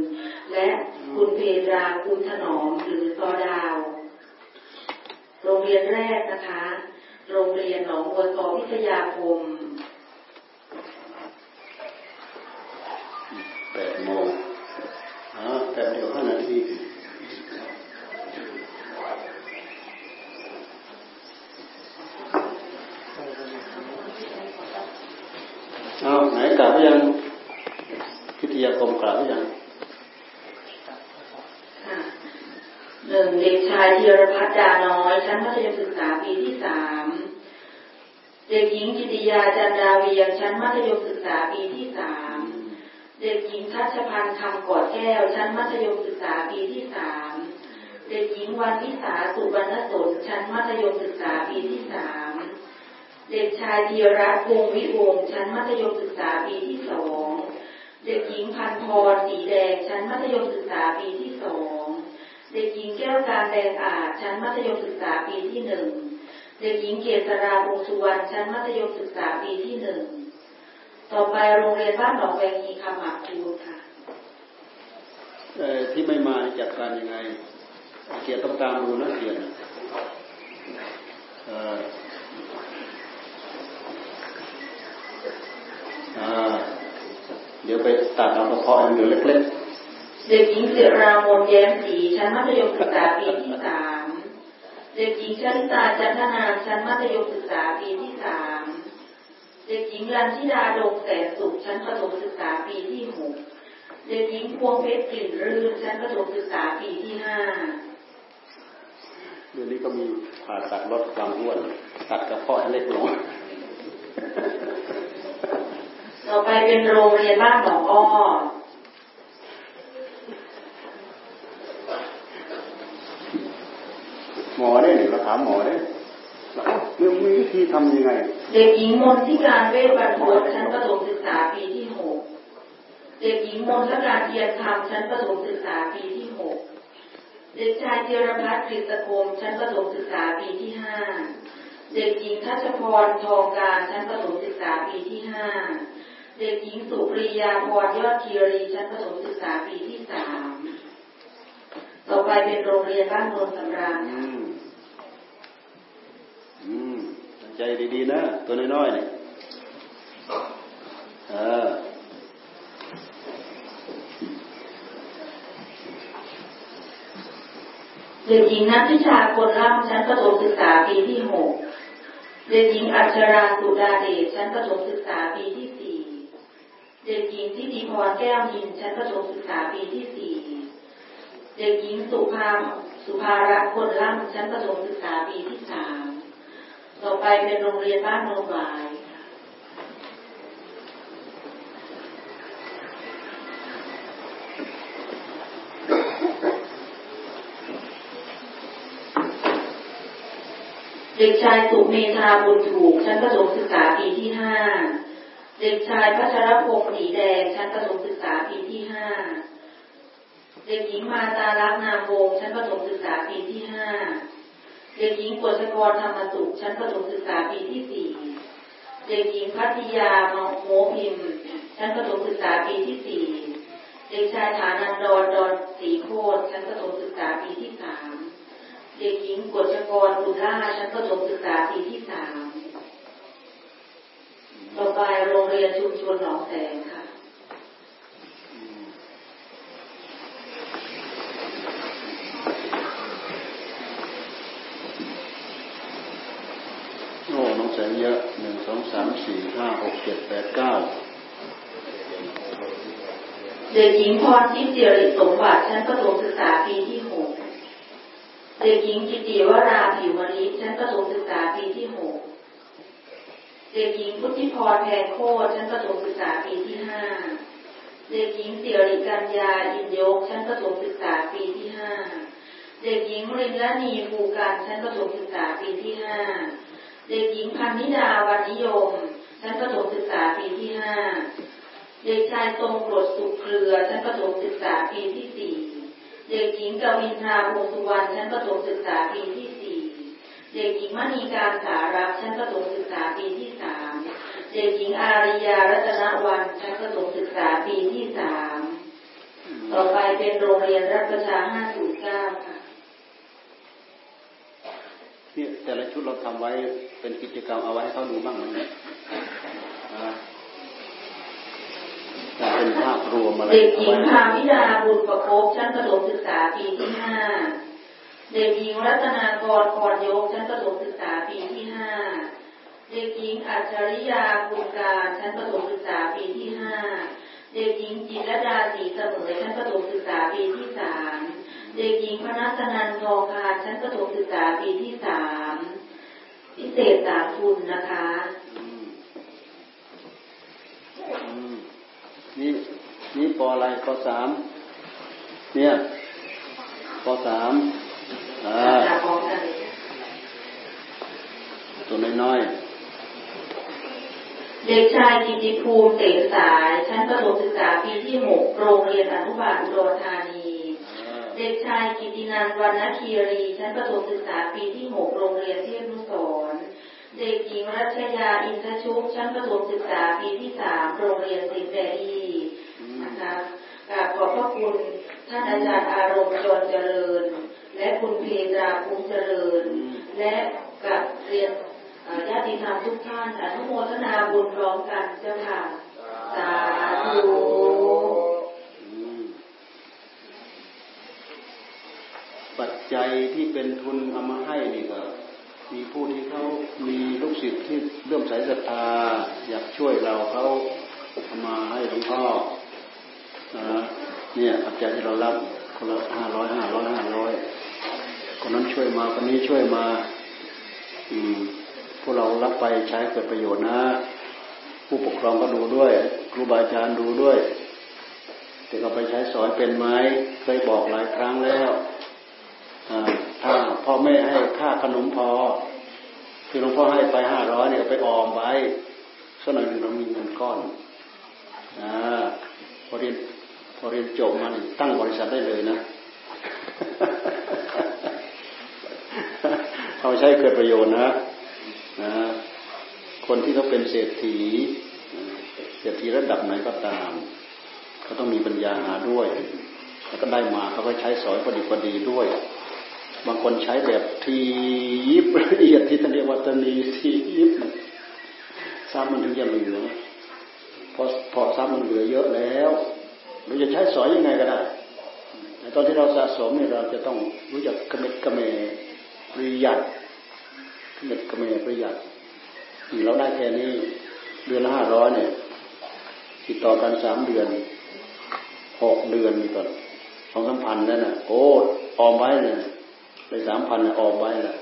และคุณเพตราคุณถนอมหรือตอดาวโรงเรียนแรกนะคะโรงเรียนหนองบัวทองวิทยาคม 8 โมง 8 เดี๋ยว 5 นาทีไหนกลับไปยังวิทยาคมกลับไปยังหนึ่งเด็กชายธีรภัทรดาน้อยชั้นมัธยมศึกษาปีที่3เด็กหญิงจิตติยาจันดาเวียงชั้นมัธยมศึกษาปีที่3เด็กหญิงทัชพันธ์คำกอดแก้วชั้นมัธยมศึกษาปีที่3เด็กหญิงวรรณิสาสุวรรณสนชั้นมัธยมศึกษาปีที่3เด็กชายธีรัตน์วงศ์วิวงศ์ชั้นมัธยมศึกษาปีที่2เด็กหญิงพันธพรสีแดงชั้นมัธยมศึกษาปีที่2เด็กหญิงแก้วการแดงอาจชั้นมัธยมศึกษาปีที่1เด็กหญิงเกษราพงษ์สุวรรณชั้นมัธยมศึกษาปีที่1ต่อไปโรงเรียนบ้านหนองแวงอีคำหมักคูค่ะที่ไม่มาจัดการยังไงเกียรติต้องตามดูนะเกียรติเดี๋ยวไปตัดเอาเฉพาะอันเดียวเล็กๆเด็กหญิงเสรามนแย้มศรีชั้นมัธยมศึกษาปีที่3เด็กหญิงชลิตาจันทนานชั้นมัธยมศึกษาปีที่3เด็กหญิงรันธิดาดงแสนสุขชั้นประถมศึกษาปีที่6เด็กหญิงพวงเพชรกลิ่นรื่นชั้นประถมศึกษาปีที่5เดี๋ยวนี้ก็มีผ่าตัดลดความอ้วนตัดกระเพาะให้เล็กลงต่อไปเป็นโรงเรียนบ้านหนองอ้อหมอได้หรือเราถามหมอได้เรื่องวิธีทำยังไงเด็กหญิงมนทิการเวชบรรพตชั้นประถมศึกษาปีที่6เด็กหญิงมนทการเทียนธรรมชั้นประถมศึกษาปีที่6เด็กชายธีรภัทรกฤษโคมชั้นประถมศึกษาปีที่5เด็กหญิงทัชพรทองการชั้นประถมศึกษาปีที่5เด็กหญิงสุปรียาพรยอดคีรีชั้นประถมศึกษาปีที่3ต่อไปเป็นโรงเรียนบ้านโนนสำราญใจดีๆนะตัวน้อยๆนี่เด็กหญิงนัทธิชาคนล่ำชั้นประถมศึกษาปีที่6เด็กหญิงอัชราสุดาเดชชั้นประถมศึกษาปีที่4เด็กหญิงทิติพรแก้วหินชั้นประถมศึกษาปีที่4เด็กหญิงสุภารักษ์คนล่ำชั้นประถมศึกษาปีที่3ต่อไปเป็นโรงเรียนบ้านโนนหวายเด็กชายสุเมธาบุญถูกชั้นประถมศึกษาปีที่5เด็กชายพัชรพงษ์สีแดงชั้นประถมศึกษาปีที่5เด็กหญิงมาตาลักษณ์นาวงชั้นประถมศึกษาปีที่5เด็กหญิงกฤษกรธรรมสุขชั้นประถมศึกษาปีที่4เด็กหญิงพัทยาโมพิมชั้นประถมศึกษาปีที่4เด็กชายฐานันดรดอนศรีโคตรชั้นประถมศึกษาปีที่3เด็กหญิงกฤษกรสุราชั้นประถมศึกษาปีที่3ต่อไปโรงเรียนชุมชนหนองแสงค่ะแสงเยอะ1 2 3 4 5 6 7 8 9เด็กหญิงพรทิพย์สิริสมบัติชั้นประถมศึกษาปีที่6เด็กหญิงกิติวราผิวมณีชั้นประถมศึกษาปีที่6เด็กหญิงพุทธิพรแพงโคตรชั้นประถมศึกษาปีที่5เด็กหญิงสิริกัญญาอินยกชั้นประถมศึกษาปีที่5เด็กหญิงรินละนีภูการชั้นประถมศึกษาปีที่5เด็กหญิงพันนิดาวันนิยมชั้นประถมศึกษาปีที่5เด็กชายทรงกรดสุขเครือชั้นประถมศึกษาปีที่ เด็กหญิงกมินทา พงษ์สุวรรณชั้นประถมศึกษาปีที่4เด็กหญิงมณีการสารักษ์ชั้นประถมศึกษาปีที่3เด็กหญิงอาริยารัตนวรรณชั้นประถมศึกษาปีที่3ต่อไปเป็นโรงเรียนรัฐประชา509ค่ะนี่แต่ละชุดเราทำไว้เป็นกิจกรรมเอาไว้ให้เขาดูบ้างมั้ยเนี่ยเด็กหญิงพามิดาบุญประคบชั้นประถมศึกษาปีที่5เด็กหญิงรัตนากร กรยกชั้นประถมศึกษาปีที่5เด็กหญิงอัจฉริยาบุญการชั้นประถมศึกษาปีที่5เด็กหญิงจิตรดาศรีเสมอชั้นประถมศึกษาปีที่3เด็กหญิงพนัสนันทองคานชั้นประถมศึกษาปีที่3พิเศษ3ทุนนะคะนี่ป.อะไรป.3เนี่ยป.3ตัวน้อยๆเด็กชายกิติภูมิเตสายชั้นประถมศึกษาปีที่6โรงเรียนอนุบาลอุดรธานีเด็กชายกิตินันท์วรรณคีรีชั้นประถมศึกษาปีที่6โรงเรียนเทพนุสรณ์เด็กหญิงรัชยาอินทชุกชั้นประถมศึกษาปีที่3โรงเรียนสิงห์แดรีนะคะขอบพระคุณท่านอาจารย์อารมณ์จรเจริญและคุณเพตราภูมิเจริญและกับเรียนญาติธรรมทุกท่านอนุโมทนาบุญพร้อมกันเจ้าค่ะสาธุปัจจัยที่เป็นทุนเอามาให้นี่ก็มีผู้ที่เขามีลูกศิษย์ที่เริ่มใส่ศรัทธาอยากช่วยเราเขาเอามาให้หลวงพ่อเนี่ยปัจจัยที่เรารับคนละ500คนนั้นช่วยมาคนนี้ช่วยมาพวกเรารับไปใช้เกิดประโยชน์นะผู้ปกครองก็ดูด้วยครูบาอาจารย์ดูด้วยเด็กเอาไปใช้สอนเป็นไหมเคยบอกหลายครั้งแล้วถ้าพ่อแม่ให้ค่าขนมพอคือหลวงพ่อให้ไป500เนี่ยไปออมไว้สักหน่อยนึงเรามีเงินก้อนพอเรียนจบมาตั้งบริษัทได้เลยนะเอาใช้เกิดประโยชน์นะคนที่เขาเป็นเศรษฐีระดับไหนก็ตามเขาต้องมีปัญญาหาด้วยแล้วก็ได้มาเขาก็ใช้สอยประดิษฐ์ด้วยบางคนใช้แบบทียิบละเอียดที่ท่านเรียกว่าตนีสียิบซ้ำมันถึงจะเหลือพอซ้ำมันเหลือเยอะแล้วเราจะใช้สอยยังไงก็ได้ในตอนที่เราสะสมเนี่ยเราจะต้องรู้จักกระเม็ดกระเมประหยัดกระเม็ดกระเมประหยัดที่เราได้แค่นี้เดือนละ500เนี่ยติดต่อกัน3 เดือน6 เดือนนี่ก่อน2-3 พันนั่นน่ะโอ้ออมไว้เนี่ยได้ 3,000 น่ะออมไว้น่ะ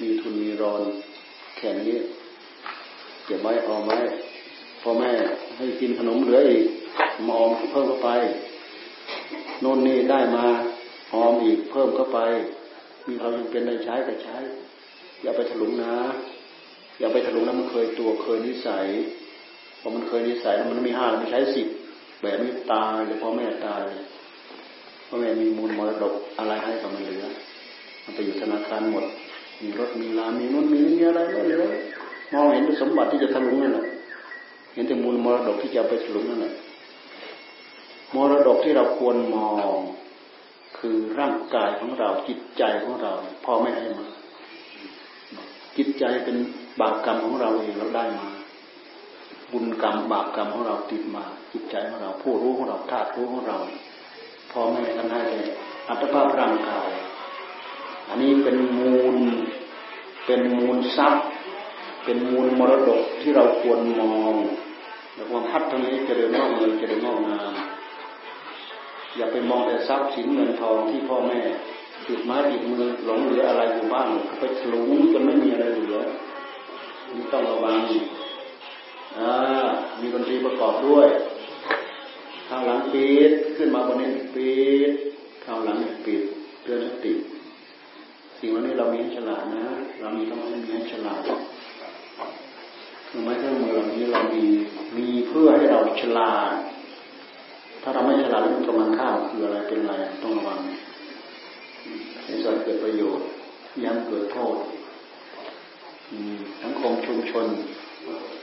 มีทุนมีรอนแค่นี้เก็บไว้ออมไว้พ่อแม่ให้กินขนมเหลืออีกมาออมเพิ่มเข้าไปโน่นนี่ได้มาออมอีกเพิ่มเข้าไปมีเรายังเป็นได้ใช้ก็ใช้อย่าไปถลุงนะอย่าไปถลุงนะมันเคยตัวเคยนิสัยพอมันเคยนิสัยแล้วมันมี5มันใช้10แบบนี้ตายเลยพ่อแม่ตายพ่อแม่มีมูลมรดกอะไรให้ก็ไม่เหลือมันไปอยู่ธนาคารหมดมีรถมีลามีนู่นมีนี่อะไรก็เหลือมองเห็นสมบัติที่จะถลุงนั่นแหละเห็นแต่มูลมรดกที่จะไปถลุงนั่นแหละมรดกที่เราควรมองคือร่างกายของเราจิตใจของเราพ่อแม่ให้มาจิตใจเป็นบาปกรรมของเราเองเราได้มาบุญกรรมบาปกรรมของเราติดมาจิตใจของเราผู้รู้ของเราธาตุรู้ของเราพอแม่ท่านให้เลยอัตภาพร่างกายอันนี้เป็นมูลทรัพย์เป็นมูลมรดกที่เราควรมองแล้วความพัฒนานี้จะเดินงอกเงยจะเดินงอกงามอย่าไปมองแต่ทรัพย์สินเงินทองที่พ่อแม่ติดไม้ติดมือหลงเหลืออะไรอยู่บ้างไปถลุงจนไม่มีอะไรเหลือนี่ต้องระวังมีดนตรีประกอบด้วยข้างหลังปิดขึ้นมาบนนี้ปิดข้างหลังปิดเตือนสติสิ่งวันนี้เรามีฉลาดนะเรามีต้องให้มีฉลาดหรือไม่เครื่องมือเหล่านี้เรามีเพื่อให้เราฉลาด ถ้าเราไม่ฉลาดในประมาณข้าวคืออะไรเป็นอะไรต้องระวังในส่วนเกิดประโยชน์ย้ำเกิดโทษทั้งของชุมชน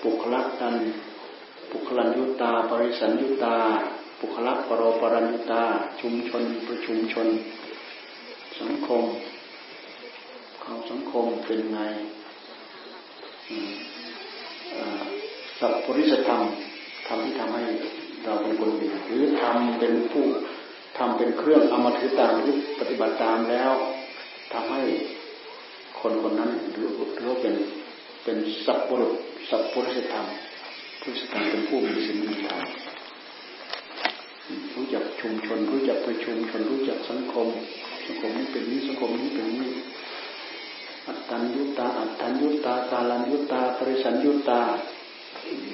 ปุคละกันปุคลันยุตาปริสันยุตาปุคละปรปรันยุตาชุมชนประชุมชนสังคมเขาสังคมเป็นไงสัพปริสธรรมธรรมที่ทำให้เราเป็นคนดีหรือทำเป็นผู้ทำเป็นเครื่องเอามาถือตามหรือปฏิบัติตามแล้วทำให้คนคนนั้นหรือเป็นสัพปริสธรรมปริสธรรมเป็นผู้มีศีลมีธรรมรู้จักชุมชนรู้จักประชุมชนรู้จักสังคมนี้เป็นนี้สังคมนี้เป็นนี้อัตตัญญุตากาลัญญุตาปริสัญญุตา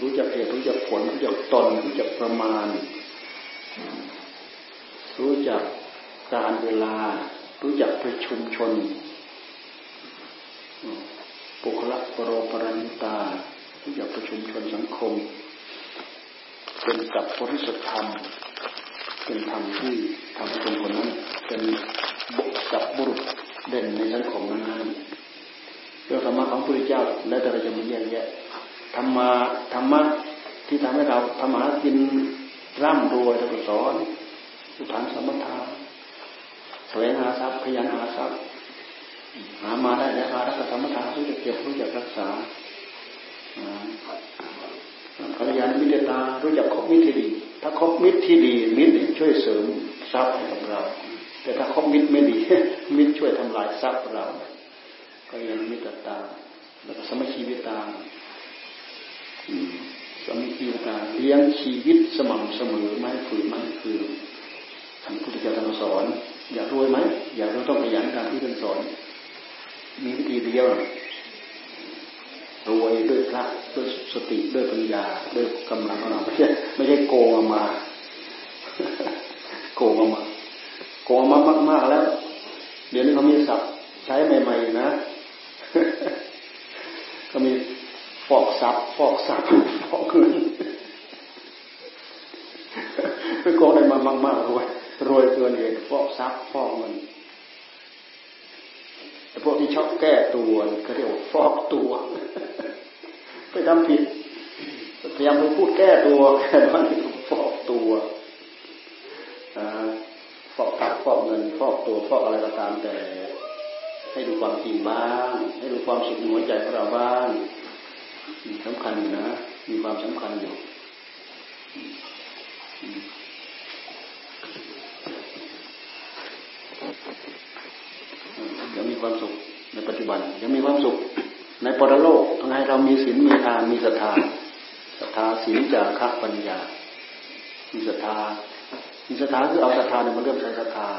รู้จักเหตุรู้จักผลรู้จักตนรู้จักประมาณรู้จักการเวลารู้จักประชุมชนปุคละปรปรันยุตารู้จักประชุมชนสังคมเป็นสัพปริสธรรมเป็นธรรมที่ทำให้คนคนนั้นเป็นสัพบุรุษเด่นในสังคมนั้นเรื่องธรรมะของพระพุทธเจ้าและแต่เราจะมีอย่างเงี้ยธรรมะที่ทำให้เราทำมากินร่ำรวยเราก็สอนอุทานสมถะแสวงหาทรัพย์ขยันหาทรัพย์หามาได้แล้วอารักษาสมถะรู้จักเก็บรู้จักรักษากัลยาณมิตรตารู้จักคบมิตรที่ดีถ้าคบมิตรที่ดีมิตรช่วยเสริมทรัพย์ให้กับเราแต่ถ้าคบมิตรไม่ดีมิตรช่วยทำลายทรัพย์เรากัลยาณมิตรตาแล้วก็สมาชีวิตาสมิติการเลี้ยงชีวิตสม่ำเสมอไม่ฝืนไม่คือท่านพุทธเจ้าท่านสอนอยากรวยไหมอยากรวยต้องขยันการที่ท่านสอนมีวิธีเดียวรวยด้วยพระด้วยสติด้วยปัญญาด้วยกำลังของเราไม่ใช่โกงมาโกงมามากๆแล้วเดี๋ยวนี้เขามีศัพท์ใช้ใหม่ๆนะเขามีฟอกซับฟอกเงินไปโกงได้มากๆรวยเกินเหตุฟอกซับฟอกเงินแต่พวกที่ชอบแก้ตัวก็เรียกว่าฟอกตัวไปทำผิดพยายามไปพูดแก้ตัวแค่นั้นฟอกตัวฟอกซับฟอกเงินฟอกตัวฟอกอะไรก็ตามแต่ให้ดูความจริงบ้างให้ดูความสุขในหัวใจของเราบ้างสำคัญนะมีความสำคัญอยู่ยังมีความสุขในปัจจุบันยังมีความสุขในปรโลกทั้งให้เรามีศีลมีทานมีศรัทธาศีลจาคะปัญญามีศรัทธาคือเอาศรัทธาเนี่ยมันเริ่มใช้ศรัทธา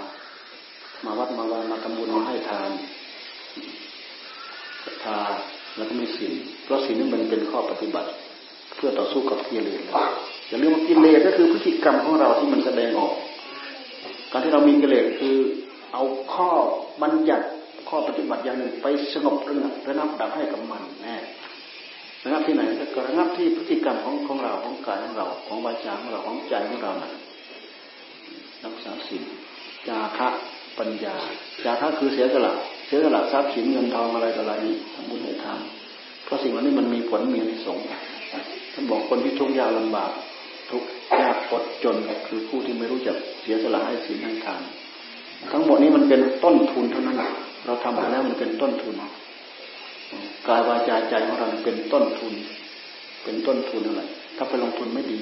มาวัดมาวามาทำบุญมาให้ทานศรัทธาแล้วก็มีศีลเพราะศีลนี่มันเป็นข้อปฏิบัติเพื่อต่อสู้กับกิเลสอย่าลืมว่ากิเลสก็คือพฤติกรรมของเราที่มันแสดงออกการที่เรามีกิเลสคือเอาข้อบัญญัติข้อปฏิบัติอย่างหนึ่งไปสงบระงับดับให้กับมันแน่ระงับที่ไหนก็ระงับที่พฤติกรรมของเราของกายของเราของวาจาของเราของใจของเรานะรักษาศีลจาคะปัญญาจาคะคือเสียสละทรัพย์สินเงินทองอะไรต่ออะไรทำบุญให้ทานเพราะสิ่งเหล่านี้มันมีผลมีอานิสงส์ท่านบอกคนที่ทุกข์ยากลำบากทุกข์ยากอดจนคือผู้ที่ไม่รู้จักเสียสละให้ศีลให้ทานทั้งหมดนี้มันเป็นต้นทุนเท่านั้นเราทำมาแล้วมันเป็นต้นทุนกายวาจาใจของเราเป็นต้นทุนอะไรถ้าไปลงทุนไม่ดี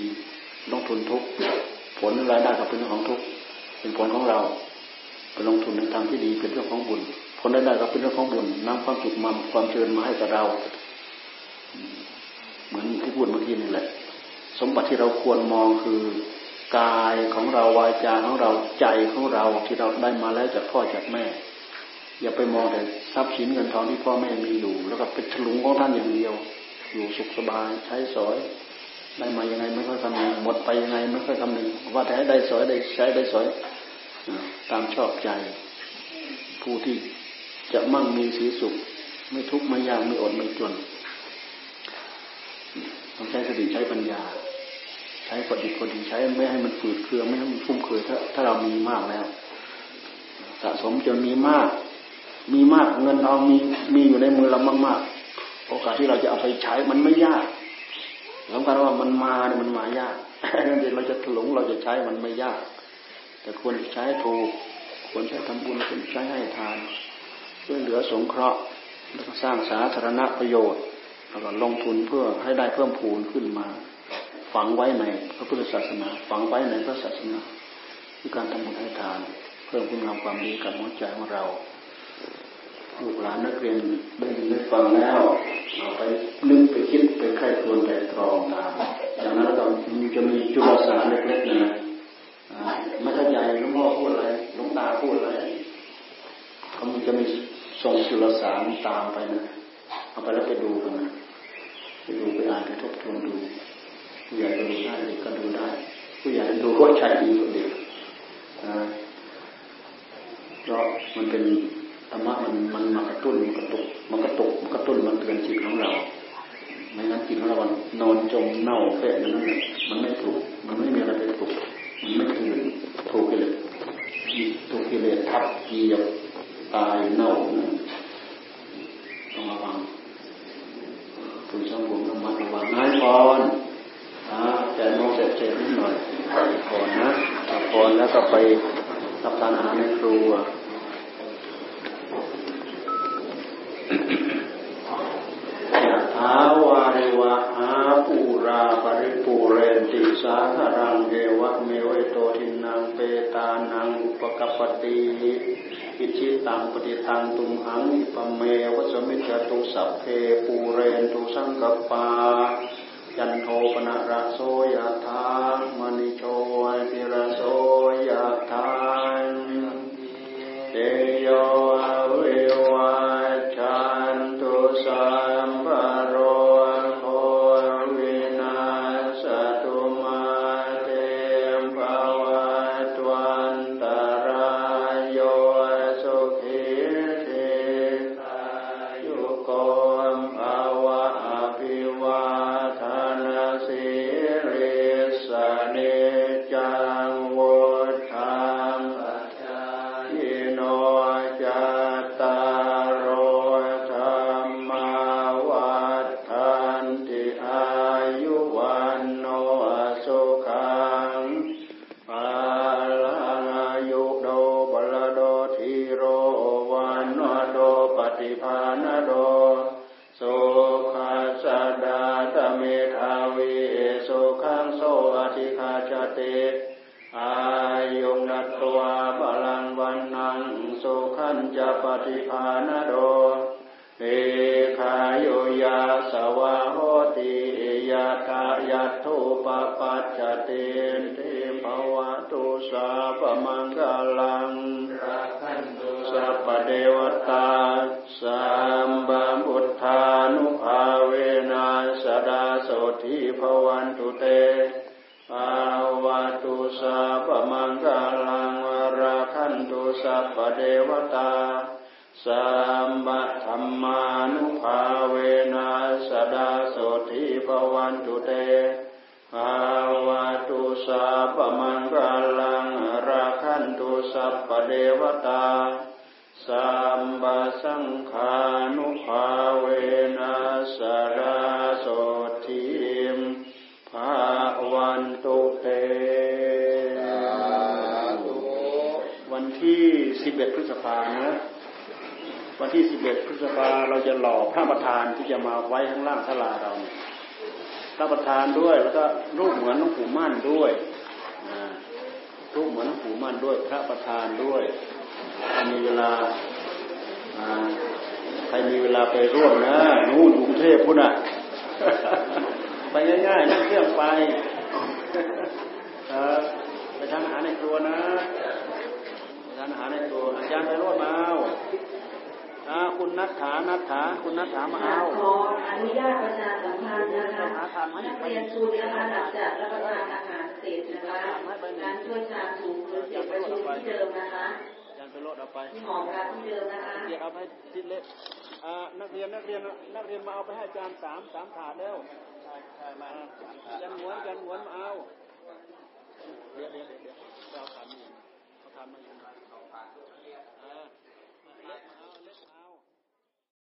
ลงทุนทุกข์ผลรายได้ก็เป็นเรื่องของทุกข์เป็นผลของเราไปลงทุนในทางที่ดีเป็นเรื่องของบุญผลรายได้ก็เป็นเรื่องของบุญนำความสุขมาความเจริญมาให้กับเราเหมือนที่พูดเมื่อกี้นี่แหละสมบัติที่เราควรมองคือกายของเราวาจาของเราใจของเราที่เราได้มาแล้วจากพ่อจากแม่อย่าไปมองแต่ทรัพย์สินเงินทองที่พ่อแม่มีอยู่แล้วก็เป็นฉลุงของท่านอย่างเดียวอยู่สุขสบายใช้สอยได้มายังไงไม่ค่อยคำนึงหมดไปยังไงไม่ค่อยคำนึงว่าแต่ได้สอยได้ใช้ได้สอยตามชอบใจผู้ที่จะมั่งมีสีสุขไม่ทุกข์ไม่ยากไม่อดไม่จนต้องใช้สติใช้ปัญญาใช้ ช้ก็ดีก็ดีใช้ไม่ให้มันฝืดเคืองไม่ให้มันฟุ่มเฟือยถ้าเรามีมากแล้วสะสมจนมีมากเงินเรามีอยู่ในมือเรามากๆโอกาสที่เราจะเอาไปใช้มันไม่ยากสำคัญว่ามันมายากนั่นเองเราจะหลงเราจะใช้มันไม่ยากแต่ควรใช้ถูกควรใช้ทำบุญควรใช้ให้ทานช่วยเหลือสงเคราะห์แล้วก็สร้างสาธารณประโยชน์แล้วก็ลงทุนเพื่อให้ได้เพิ่มพูนขึ้นมาฝังไว้ในพระพุทธศาสนาฝังไว้ในพระศาสนาคือการทำบุญให้ทานเพิ่มคุณงามความดีกับหัวใจของเราลูกหลานนักเรียนได้ฟังแล้วเอาไปนึกไปคิดไปใคร่ครวญไปตรองตามอย่างนั้นเราจะมีจุลสารเล็กๆนะไม่ใช่ใหญ่หลวงพ่อพูดอะไรหลวงตาพูดอะไรเขาจะมีส่งจุลสารตามไปนะเอาไปแล้วไปดูกันนะไปดูไปอ่านไปทบทวนดูผู้ใหญ่ก็ดูได้เด็กก็ดูได้ผู้ใหญ่ดูก็ใช้ดีกว่าเด็กเพราะมันเป็นธรรมะมันมากระตุ้นมันกระตุกมันกระตุ้นมันเตือนจิตของเราไม่งั้นจิตของเรานอนจมเน่าแฝงนั้นมันไม่ถูกมันไม่มีอะไรไปถูกมันไม่ตื่นถูกกิเลสทับเกี่ยวตายเน่าต้องระวังคุณช่างบุญธรรมะระวังง่ายพอนแต่มองเจ็บๆนิดหน่อยพอนนะพอนแล้วก็ไปรับทานอาหารในครัวหาวาริวะหาปูราปริปูเรนติสาหรังเอวะเมวิโตทินังเปตานังอุปกัปปติอิจิตังปฏิทังตุมหังอิปเมวะสมิจจตุสัพเพปูเรนตุสังกปายันโทปนะระโสยถามณิโชติระโสยถาเตโย เดี๋ยวเราทำเองเขาทำไม่ได้